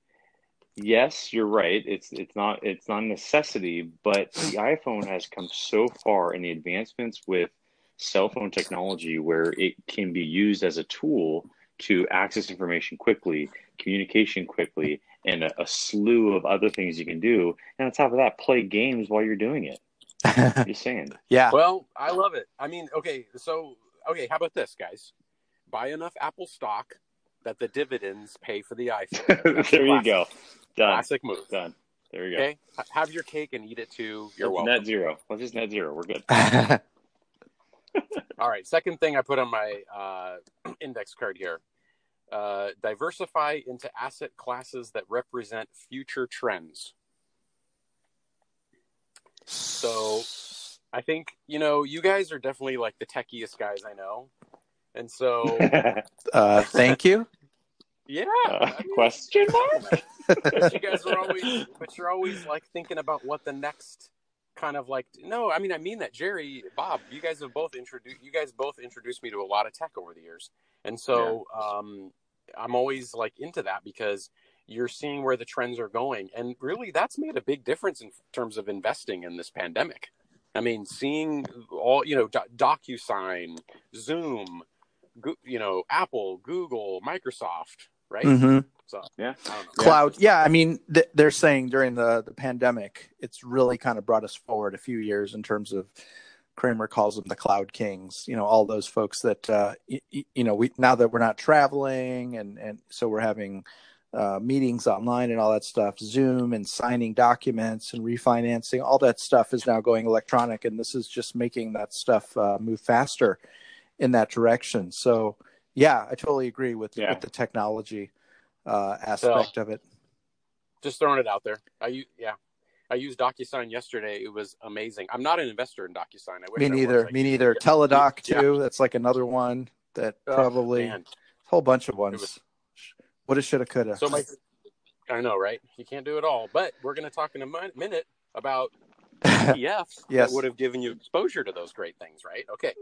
Yes, you're right. It's not a necessity, but the iPhone has come so far in the advancements with cell phone technology where it can be used as a tool to access information quickly, communication quickly, and a slew of other things you can do. And on top of that, play games while you're doing it. Just saying. Yeah. Well, I love it. I mean, okay, how about this, guys? Buy enough Apple stock that the dividends pay for the iPhone. There you go. Done. Classic move. Done. There you go. Okay. Have your cake and eat it too. You're welcome. Net zero. Let's just net zero. We're good. All right. Second thing I put on my index card here. Diversify into asset classes that represent future trends. So I think, you guys are definitely like the techiest guys I know. And so. Thank you. Yeah. Question mark? You guys are always, but you're always like thinking about what the next kind of like, no, I mean that, Jerry, Bob, you guys have both introduced me to a lot of tech over the years. And so I'm always like into that because you're seeing where the trends are going. And really that's made a big difference in terms of investing in this pandemic. I mean, seeing all, DocuSign, Zoom, Apple, Google, Microsoft, right? Mm-hmm. So, cloud. Yeah. I mean, they're saying during the pandemic, it's really kind of brought us forward a few years in terms of Kramer calls them the Cloud Kings, you know, all those folks that, we, now that we're not traveling and so we're having meetings online and all that stuff, Zoom and signing documents and refinancing, all that stuff is now going electronic. And this is just making that stuff move faster in that direction. So, yeah, I totally agree with the technology aspect of it. Just throwing it out there. I used DocuSign yesterday. It was amazing. I'm not an investor in DocuSign. Me neither. Teladoc too. Yeah. That's like another one that probably a whole bunch of ones. Woulda, shoulda, coulda. So I know, right? You can't do it all. But we're going to talk in a minute about ETFs yes. that would have given you exposure to those great things, right? Okay.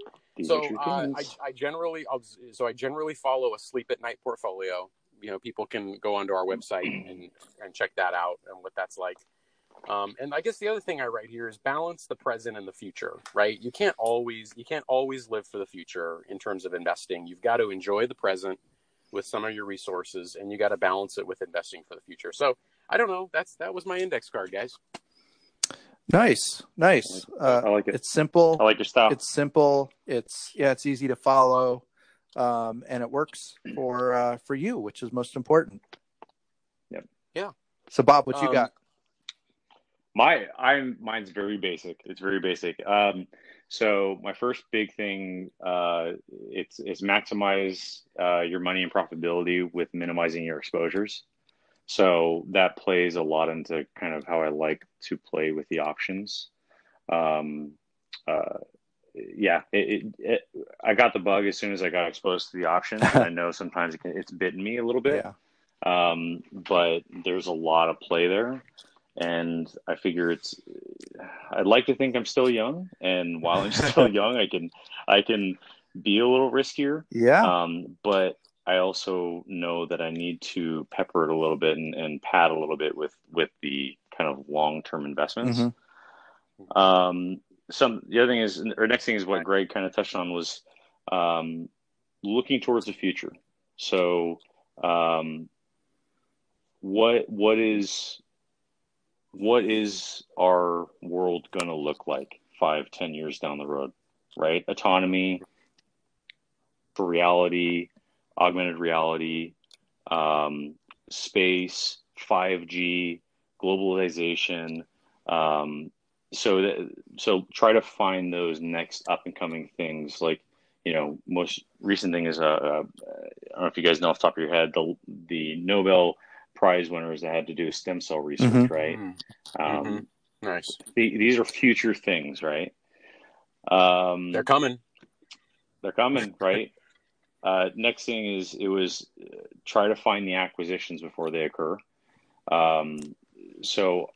So I generally follow a sleep at night portfolio. You know, people can go onto our website and check that out and what that's like. And I guess the other thing I write here is balance the present and the future, right? You can't always live for the future in terms of investing. You've got to enjoy the present with some of your resources, and you got to balance it with investing for the future. So I don't know. That was my index card, guys. Nice. I like it. It's simple. I like your style. It's simple. It's easy to follow, and it works for you, which is most important. Yep. Yeah. So Bob, what you got? Mine's very basic. It's very basic. So my first big thing, it's maximize your money and profitability with minimizing your exposures. So that plays a lot into kind of how I like to play with the options. I got the bug as soon as I got exposed to the options. I know sometimes it's bitten me a little bit, yeah. But there's a lot of play there. And I figure I'd like to think I'm still young, and while I'm still young, I can be a little riskier. Yeah. But I also know that I need to pepper it a little bit and pad a little bit with the kind of long-term investments. Mm-hmm. Next thing is what Greg kind of touched on was, looking towards the future. So, what is our world going to look like 5-10 years down the road, right? Autonomy, for reality, augmented reality, space, 5G, globalization. So try to find those next up and coming things. Like, you know, most recent thing is, I don't know if you guys know off the top of your head, the Nobel Prize winners that had to do stem cell research, mm-hmm. right? Mm-hmm. Nice. These are future things, right? They're coming, right? Next thing is try to find the acquisitions before they occur. So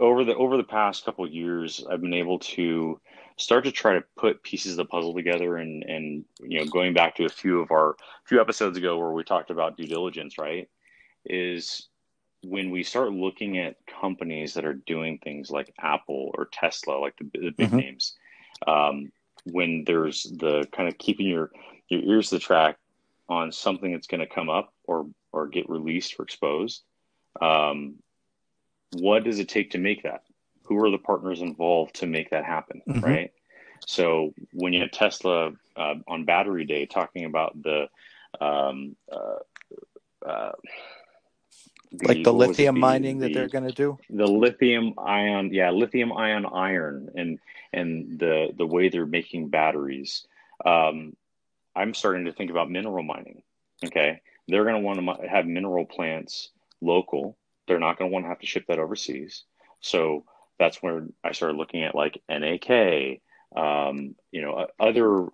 over the past couple of years, I've been able to start to try to put pieces of the puzzle together, and you know, going back to a few episodes ago where we talked about due diligence, right? Is when we start looking at companies that are doing things like Apple or Tesla, like the big mm-hmm. names, when there's the kind of keeping your ears to the track on something that's going to come up or get released or exposed. What does it take to make that? Who are the partners involved to make that happen, mm-hmm. right? So when you have Tesla on Battery Day talking about the lithium mining that they're going to do, the lithium ion iron, and the way they're making batteries, I'm starting to think about mineral mining. Okay, they're going to want to have mineral plants local. They're not going to want to have to ship that overseas. So that's where I started looking at like NAK, other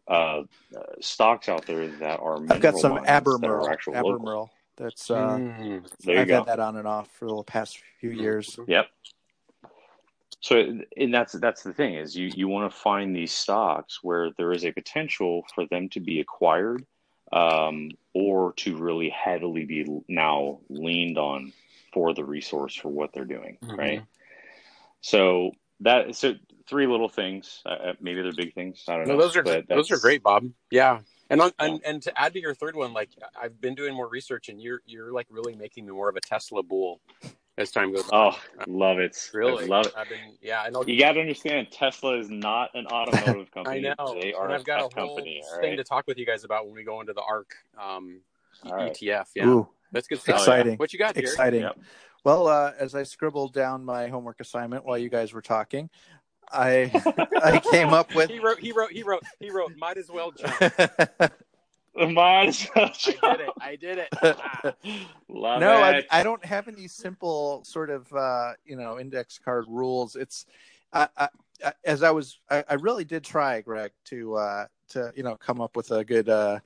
stocks out there that are. I've got some Albemarle. That's I've had that on and off for the past few years. Yep. So, and that's the thing is you want to find these stocks where there is a potential for them to be acquired, or to really heavily be now leaned on for the resource for what they're doing, mm-hmm. right? So three little things, maybe they're big things. I don't know. Those are great, Bob. Yeah. And to add to your third one, like I've been doing more research, and you're like really making me more of a Tesla bull as time goes on. Oh, love it. Really? I love it. You got to understand, Tesla is not an automotive company. I know. They are and I've got a whole company, thing to talk with you guys about when we go into the ARK ETF. Yeah. Ooh, that's good stuff. Exciting. Yeah. What you got, Jerry? Exciting. Yep. Well, as I scribbled down my homework assignment while you guys were talking, I came up with... He wrote, might as well jump. I did it. Ah. Love no, it. I don't have any simple sort of, index card rules. It's, I really did try, Greg, to come up with a good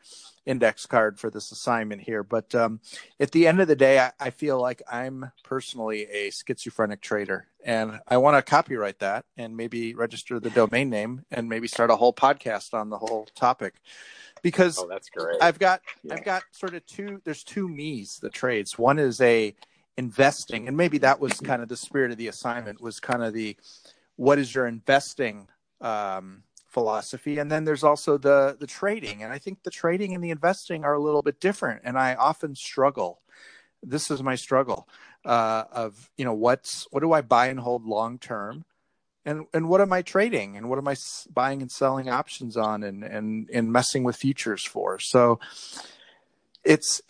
index card for this assignment here. But at the end of the day, I feel like I'm personally a schizophrenic trader, and I want to copyright that and maybe register the domain name and maybe start a whole podcast on the whole topic. Because that's great. I've got sort of there's two me's that trades. One is investing, and maybe that was kind of the spirit of the assignment, was kind of the what is your investing philosophy. And then there's also the trading. And I think the trading and the investing are a little bit different. And I often struggle. This is my struggle what do I buy and hold long term? And what am I trading, and what am I buying and selling options on, and messing with futures for? So it's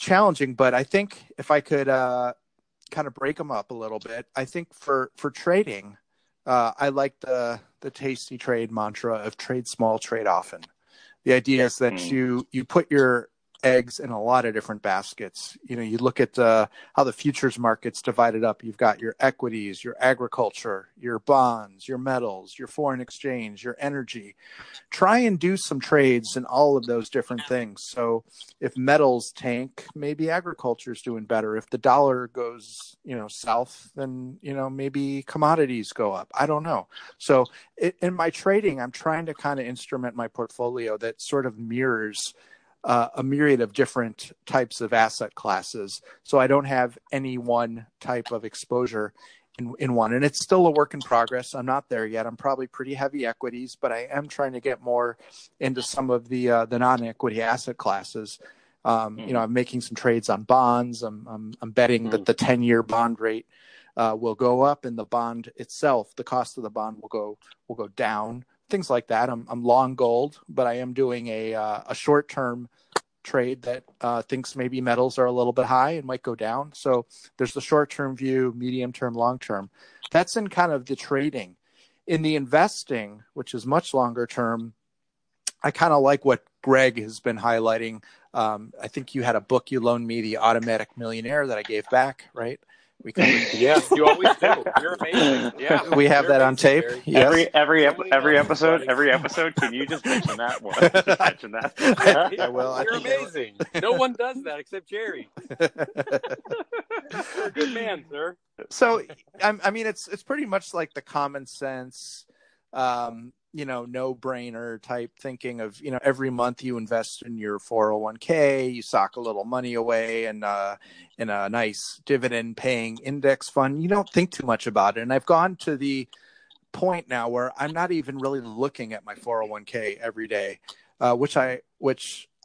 challenging, but I think if I could kind of break them up a little bit, I think for trading, I like the Tasty Trade mantra of trade small, trade often. The idea is that you put your eggs in a lot of different baskets. You look at how the futures market's divided up. You've got your equities, your agriculture, your bonds, your metals, your foreign exchange, your energy. Try and do some trades in all of those different things. So if metals tank, maybe agriculture's doing better. If the dollar goes south, then maybe commodities go up. I don't know. So in my trading, I'm trying to kind of instrument my portfolio that sort of mirrors a myriad of different types of asset classes. So I don't have any one type of exposure in one. And it's still a work in progress. I'm not there yet. I'm probably pretty heavy equities, but I am trying to get more into some of the non-equity asset classes. I'm making some trades on bonds. I'm betting that the 10-year bond rate will go up, and the bond itself, the cost of the bond will go down. Things like that. I'm long gold, but I am doing a short-term trade that thinks maybe metals are a little bit high and might go down. So there's the short-term view, medium-term, long-term. That's in kind of the trading. In the investing, which is much longer term, I kind of like what Greg has been highlighting. I think you had a book you loaned me, The Automatic Millionaire, that I gave back, right? Yeah, you always do. You're amazing. Yeah, we have that on tape. Yes. Every episode. Can you just mention that one? I will. You're amazing. No one does that except Jerry. You're a good man, sir. So, it's pretty much like the common sense, no-brainer type thinking of, every month you invest in your 401k, you sock a little money away in a nice dividend-paying index fund. You don't think too much about it. And I've gone to the point now where I'm not even really looking at my 401k every day, which I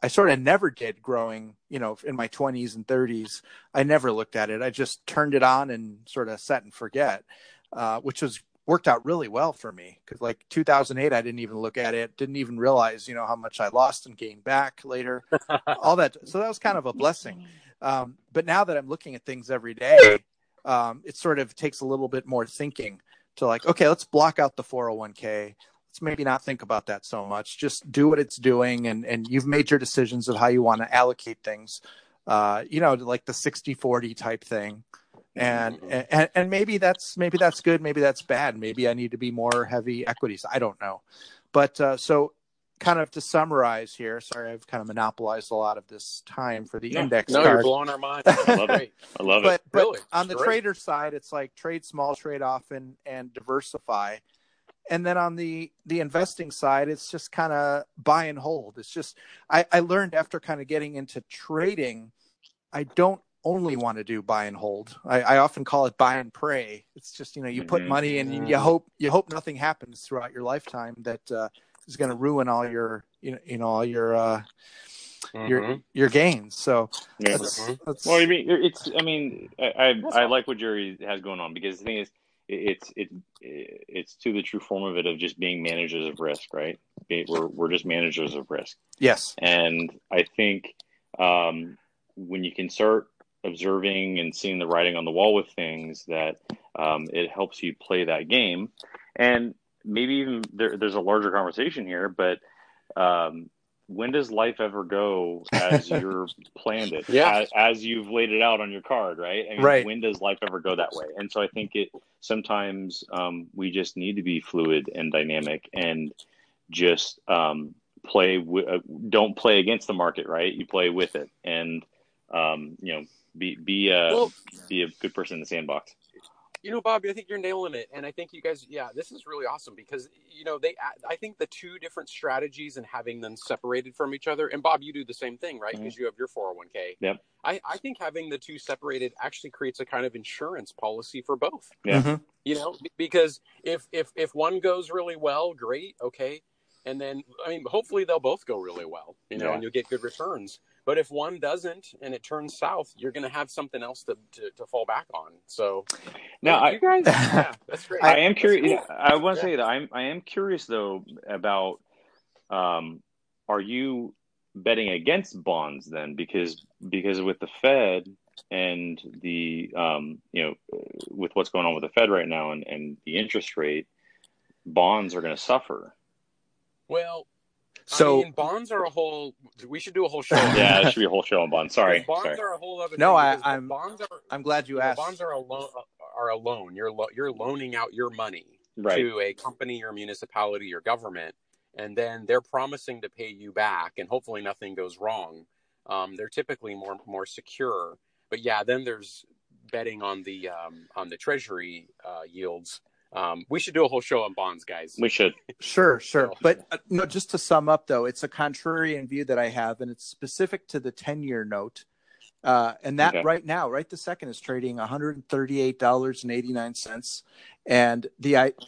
sort of never did growing, in my 20s and 30s. I never looked at it. I just turned it on and sort of set and forget, which was worked out really well for me, because 2008, I didn't even look at it, didn't even realize, how much I lost and gained back later, all that. So that was kind of a blessing. But now that I'm looking at things every day, it sort of takes a little bit more thinking to okay, let's block out the 401k. Let's maybe not think about that so much. Just do what it's doing. And you've made your decisions of how you want to allocate things, like the 60-40 type thing. And maybe that's good. Maybe that's bad. Maybe I need to be more heavy equities. I don't know. But so kind of to summarize here, sorry, I've kind of monopolized a lot of this time for the index card. No, you're blowing our minds. I love it. But really, on the trader side, it's like trade small, trade often, and diversify. And then on the investing side, it's just kind of buy and hold. It's just I learned after kind of getting into trading, I don't only want to do buy and hold. I often call it buy and pray. It's just, you put money in and you hope nothing happens throughout your lifetime that is going to ruin all your your gains. So that's, well, I mean, it's, I mean, I like what Jerry has going on, because the thing is, it's to the true form of it, of just being managers of risk, right? We're just managers of risk. Yes. And I think when you can start observing and seeing the writing on the wall with things, that it helps you play that game. And maybe even there's a larger conversation here, but when does life ever go as you're planned it? Yeah. As you've laid it out on your card, right? I mean, right. When does life ever go that way? And so I think it sometimes we just need to be fluid and dynamic, and just don't play against the market, right? You play with it, and be a good person in the sandbox. You know, Bobby, I think you're nailing it. And I think you guys, this is really awesome, because, you know, I think the two different strategies and having them separated from each other, and Bob, you do the same thing, right? Because you have your 401k. Yep. I think having the two separated actually creates a kind of insurance policy for both. Yeah. Mm-hmm. You know, because if one goes really well, great. Okay. And then, I mean, hopefully they'll both go really well, you know, and you'll get good returns. But if one doesn't and it turns south, you're going to have something else to fall back on. So now, you guys, that's great. I am curious. Cool. I want to say that I am curious, though, about are you betting against bonds then? Because with the Fed and the with what's going on with the Fed right now and the interest rate, bonds are going to suffer. Well. So I mean, bonds are we should do a whole show. Yeah, it should be a whole show on bonds. Sorry. Bonds are a whole other thing. No, I'm glad you asked. Bonds are a loan. You're loaning out your money to a company or municipality or government, and then they're promising to pay you back, and hopefully nothing goes wrong. They're typically more secure. But yeah, then there's betting on the treasury yields. We should do a whole show on bonds, guys. We should. Sure. But no, just to sum up, though, it's a contrarian view that I have, and it's specific to the 10-year note. And that right now, right this second, is trading $138.89. And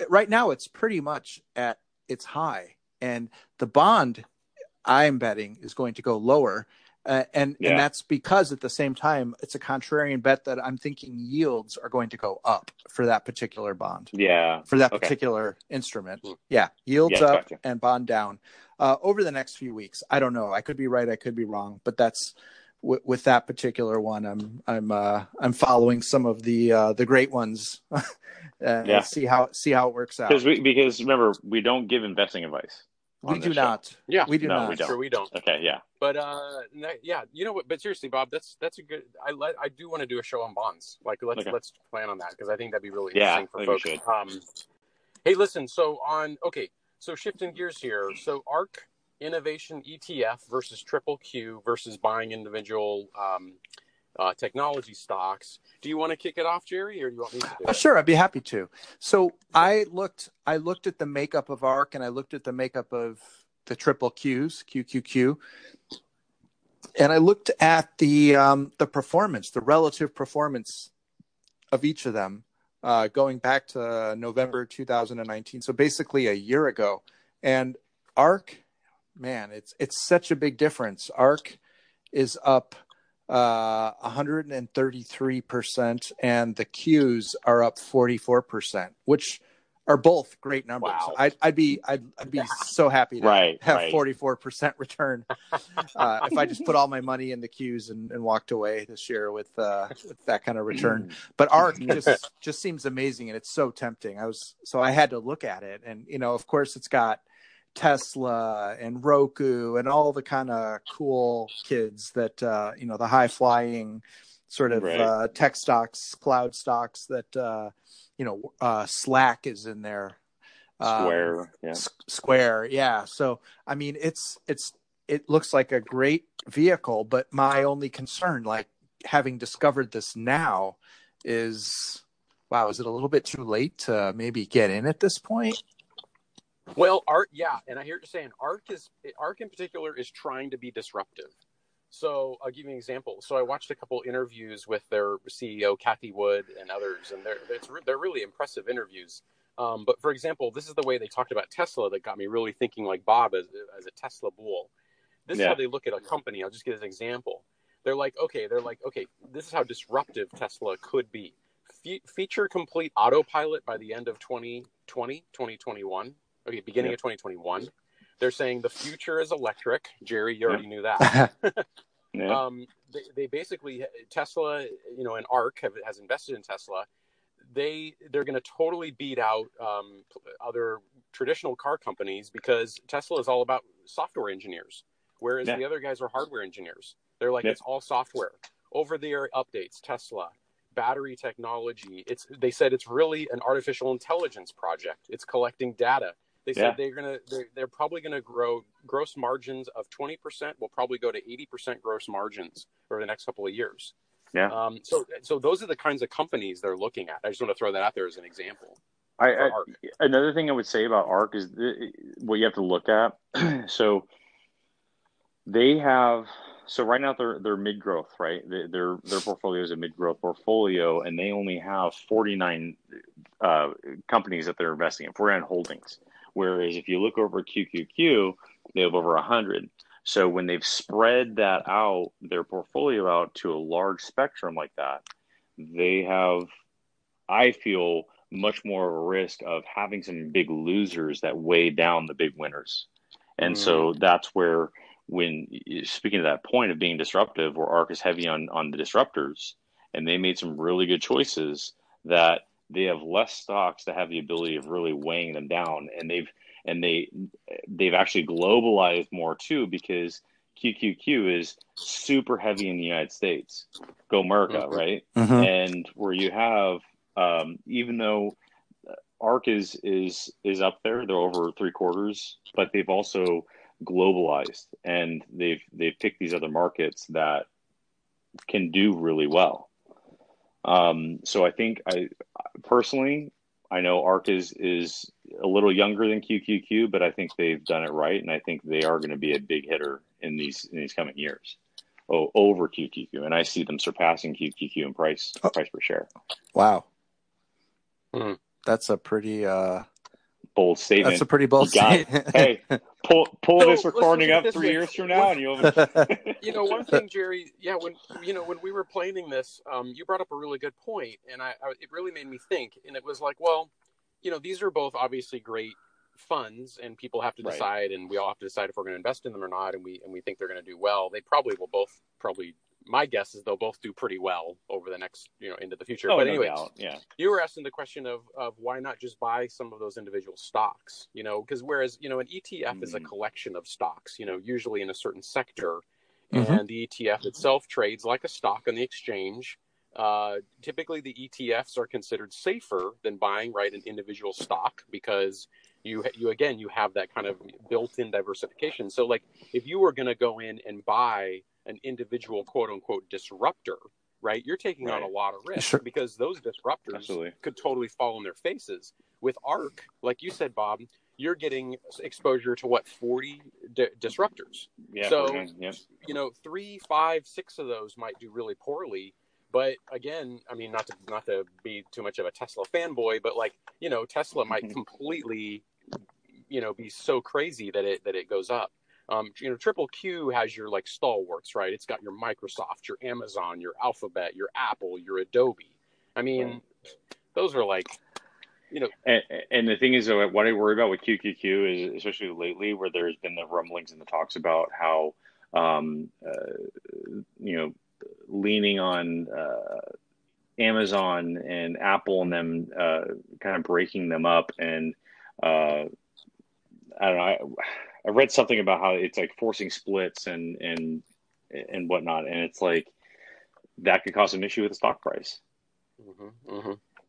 right now it's pretty much at its high. And the bond, I'm betting, is going to go lower. And that's because at the same time, it's a contrarian bet that I'm thinking yields are going to go up for that particular bond. Yeah. For that particular instrument. Yeah. Yields up and bond down over the next few weeks. I don't know. I could be right. I could be wrong. But that's with that particular one. I'm following some of the great ones. See how it works out. Because remember, we don't give investing advice. We do not. Show. Yeah, we do no, not. We don't. Sure, we don't. Okay, yeah. But you know what? But seriously, Bob, that's a good. I do want to do a show on bonds. Like, let's plan on that, because I think that'd be really interesting for folks. Hey, listen. So shifting gears here. So ARK Innovation ETF versus QQQ versus buying individual technology stocks. Do you want to kick it off, Jerry, or do you want me to do it? Sure, I'd be happy to. So I looked at the makeup of ARK, and I looked at the makeup of the QQQs, QQQ, and I looked at the performance, the relative performance of each of them, going back to November 2019, so basically a year ago. And ARK, man, it's such a big difference. ARK is up 133%, and the Qs are up 44%, which are both great numbers. Wow. I'd be so happy to have 44% return if I just put all my money in the Qs and walked away this year with that kind of return. But ARK just seems amazing, and it's so tempting. I had to look at it, and you know, of course, it's got Tesla and Roku and all the kind of cool kids that the high flying sort of tech stocks, cloud stocks that Slack is in there, Square, yeah. So I mean, it looks like a great vehicle, but my only concern, like having discovered this now, is is it a little bit too late to maybe get in at this point? Well, ARK, and I hear what you're saying. ARK in particular is trying to be disruptive. So I'll give you an example. So I watched a couple interviews with their CEO, Kathy Wood, and others, and they're really impressive interviews. But for example, this is the way they talked about Tesla that got me really thinking like Bob as a Tesla bull. This is how they look at a company. I'll just give an example. They're like, okay, this is how disruptive Tesla could be. Feature complete autopilot by the end of 2021. Okay, beginning of 2021. They're saying the future is electric. Jerry, you already knew that. They basically, Tesla, you know, and ARK has invested in Tesla. They're going to totally beat out other traditional car companies because Tesla is all about software engineers, whereas the other guys are hardware engineers. They're like, it's all software. Over-the-air updates, Tesla, battery technology. They said it's really an artificial intelligence project. It's collecting data. They said they're probably going to grow gross margins of 20%. Will probably go to 80% gross margins over the next couple of years. Yeah. So those are the kinds of companies they're looking at. I just want to throw that out there as an example. Another thing I would say about ARK is what you have to look at. So they have. So right now they're mid growth, right? Their portfolio is a mid growth portfolio, and they only have 49 companies that they're investing in, 49 holdings. Whereas if you look over QQQ, they have over 100. So when they've spread that out, their portfolio out to a large spectrum like that, they have, I feel, much more of a risk of having some big losers that weigh down the big winners. And so that's where, when speaking to that point of being disruptive, where ARK is heavy on the disruptors, and they made some really good choices that they have less stocks that have the ability of really weighing them down. And they've actually globalized more too, because QQQ is super heavy in the United States, go America, right? And where you have, even though ARK is up there, they're over 3/4, but they've also globalized, and they've picked these other markets that can do really well. So I think I know ARK is a little younger than QQQ, but I think they've done it right, and I think they are going to be a big hitter in these coming years over QQQ, and I see them surpassing QQQ in price per share. Wow, that's a pretty bold statement. That's a pretty bold statement. Hey, pull this recording up 3 years from now, and you'll. You know, one thing, Jerry. Yeah, when we were planning this, you brought up a really good point, and it really made me think. And it was like, well, you know, these are both obviously great funds, and people have to decide, and we all have to decide if we're going to invest in them or not. And we think they're going to do well. They probably will both. Probably, my guess is they'll both do pretty well over the next, you know, into the future. But anyway, you were asking the question of why not just buy some of those individual stocks, you know, because whereas, you know, an ETF is a collection of stocks, you know, usually in a certain sector, and the ETF itself trades like a stock on the exchange. Typically the ETFs are considered safer than buying an individual stock, because you have that kind of built-in diversification. So like if you were going to go in and buy an individual quote unquote disruptor, right? You're taking on a lot of risk because those disruptors could totally fall on their faces. With ARK, like you said, Bob, you're getting exposure to 40 disruptors. Yeah, so, you know, 3, 5, 6 of those might do really poorly. But again, I mean, not to be too much of a Tesla fanboy, but like, you know, Tesla might completely, you know, be so crazy that it goes up. You know, QQQ has your like stalwarts, right? It's got your Microsoft, your Amazon, your Alphabet, your Apple, your Adobe. I mean, those are like, you know. And the thing is, what I worry about with QQQ is, especially lately, where there's been the rumblings and the talks about how, you know, leaning on Amazon and Apple and them kind of breaking them up. And I don't know. I read something about how it's like forcing splits and whatnot. And it's like, that could cause an issue with the stock price.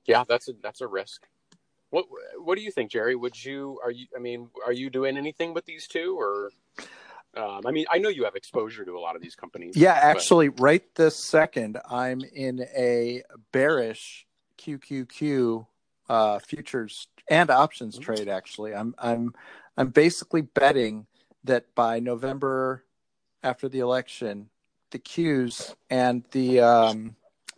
Yeah, that's a risk. What do you think, Jerry? Are you doing anything with these two, or? I mean, I know you have exposure to a lot of these companies. Yeah, actually right this second, I'm in a bearish QQQ futures and options trade. Actually, I'm basically betting that by November, after the election, the Qs and the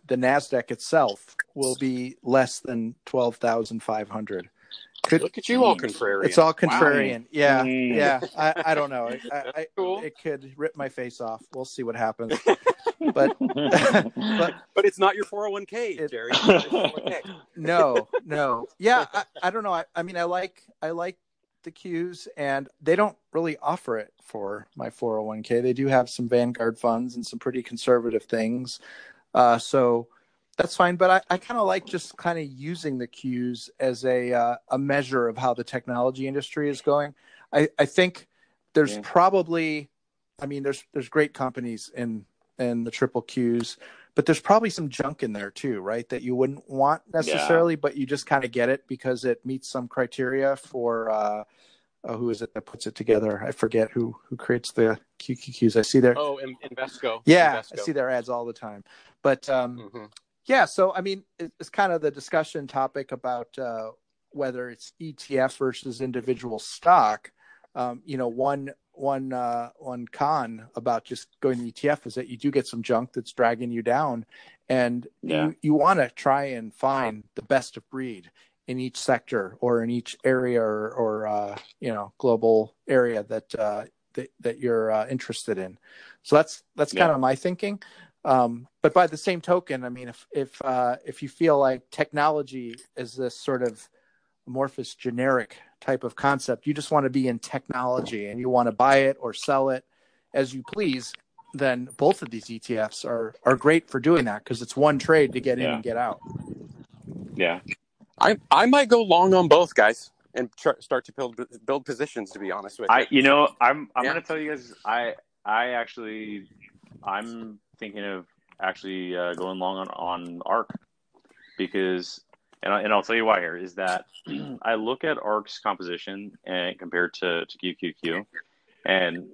NASDAQ itself will be less than 12,500. Could, look at you all contrarian. It's all contrarian. Wow. Yeah. Yeah. I don't know. I cool. It could rip my face off. We'll see what happens. But it's not your 401k, Jerry. It's your 401k. No. Yeah. I don't know. I mean, I like the Qs, and they don't really offer it for my 401k. They do have some Vanguard funds and some pretty conservative things. So that's fine, but I kind of like just kind of using the Qs as a measure of how the technology industry is going. I think there's probably, I mean, there's great companies in the triple Qs, but there's probably some junk in there too, right? That you wouldn't want necessarily, but you just kind of get it because it meets some criteria for who is it that puts it together? I forget who creates the QQQs. I see their Invesco. Yeah, Invesco. I see their ads all the time, but. Yeah, so I mean, it's kind of the discussion topic about whether it's ETF versus individual stock. You know, one con about just going to ETF is that you do get some junk that's dragging you down, and you want to try and find the best of breed in each sector or in each area or you know, global area that you're interested in. So that's kind of my thinking. But by the same token, I mean, if you feel like technology is this sort of amorphous generic type of concept, you just want to be in technology and you want to buy it or sell it as you please, then both of these ETFs are great for doing that because it's one trade to get in and get out. Yeah. I might go long on both, guys, and start to build positions, to be honest with you. I'm going to tell you guys, I'm thinking of actually going long on ARK because, and I'll tell you why here, is that I look at ARK's composition and compared to QQQ, and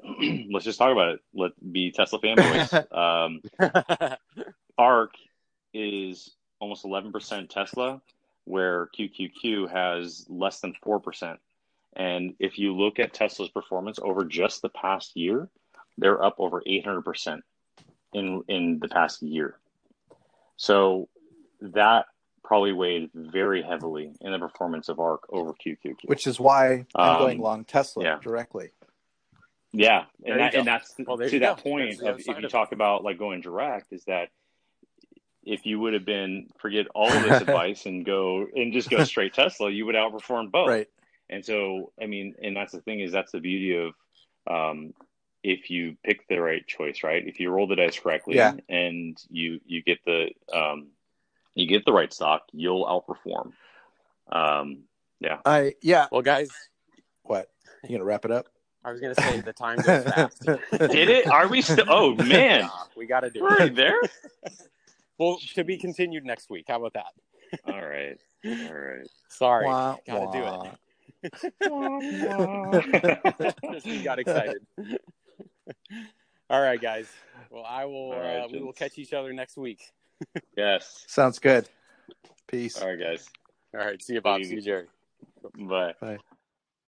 let's just talk about it. Let's be Tesla fanboys. ARK is almost 11% Tesla, where QQQ has less than 4%. And if you look at Tesla's performance over just the past year, they're up over 800%. In the past year. So that probably weighed very heavily in the performance of ARK over QQQ. Which is why I'm going long Tesla directly. Yeah. And that's to that point, if you talk about like going direct, is that if you would have been, forget all of this advice and just go straight Tesla, you would outperform both. Right. And so, I mean, and that's the thing, is that's the beauty of, if you pick the right choice, right? If you roll the dice correctly and you get the right stock, you'll outperform. Well, guys, what? You gonna wrap it up? I was gonna say the time goes fast. Did it? Are we still? Oh man, we gotta do. We're it. There. Well, to be continued next week. How about that? All right. Sorry, wah, gotta do it. Just got excited. All right, guys. Well, we will catch each other next week. Yes. Sounds good. Peace. All right, guys. All right. See you, Bob. See you, Jerry. Bye. Bye.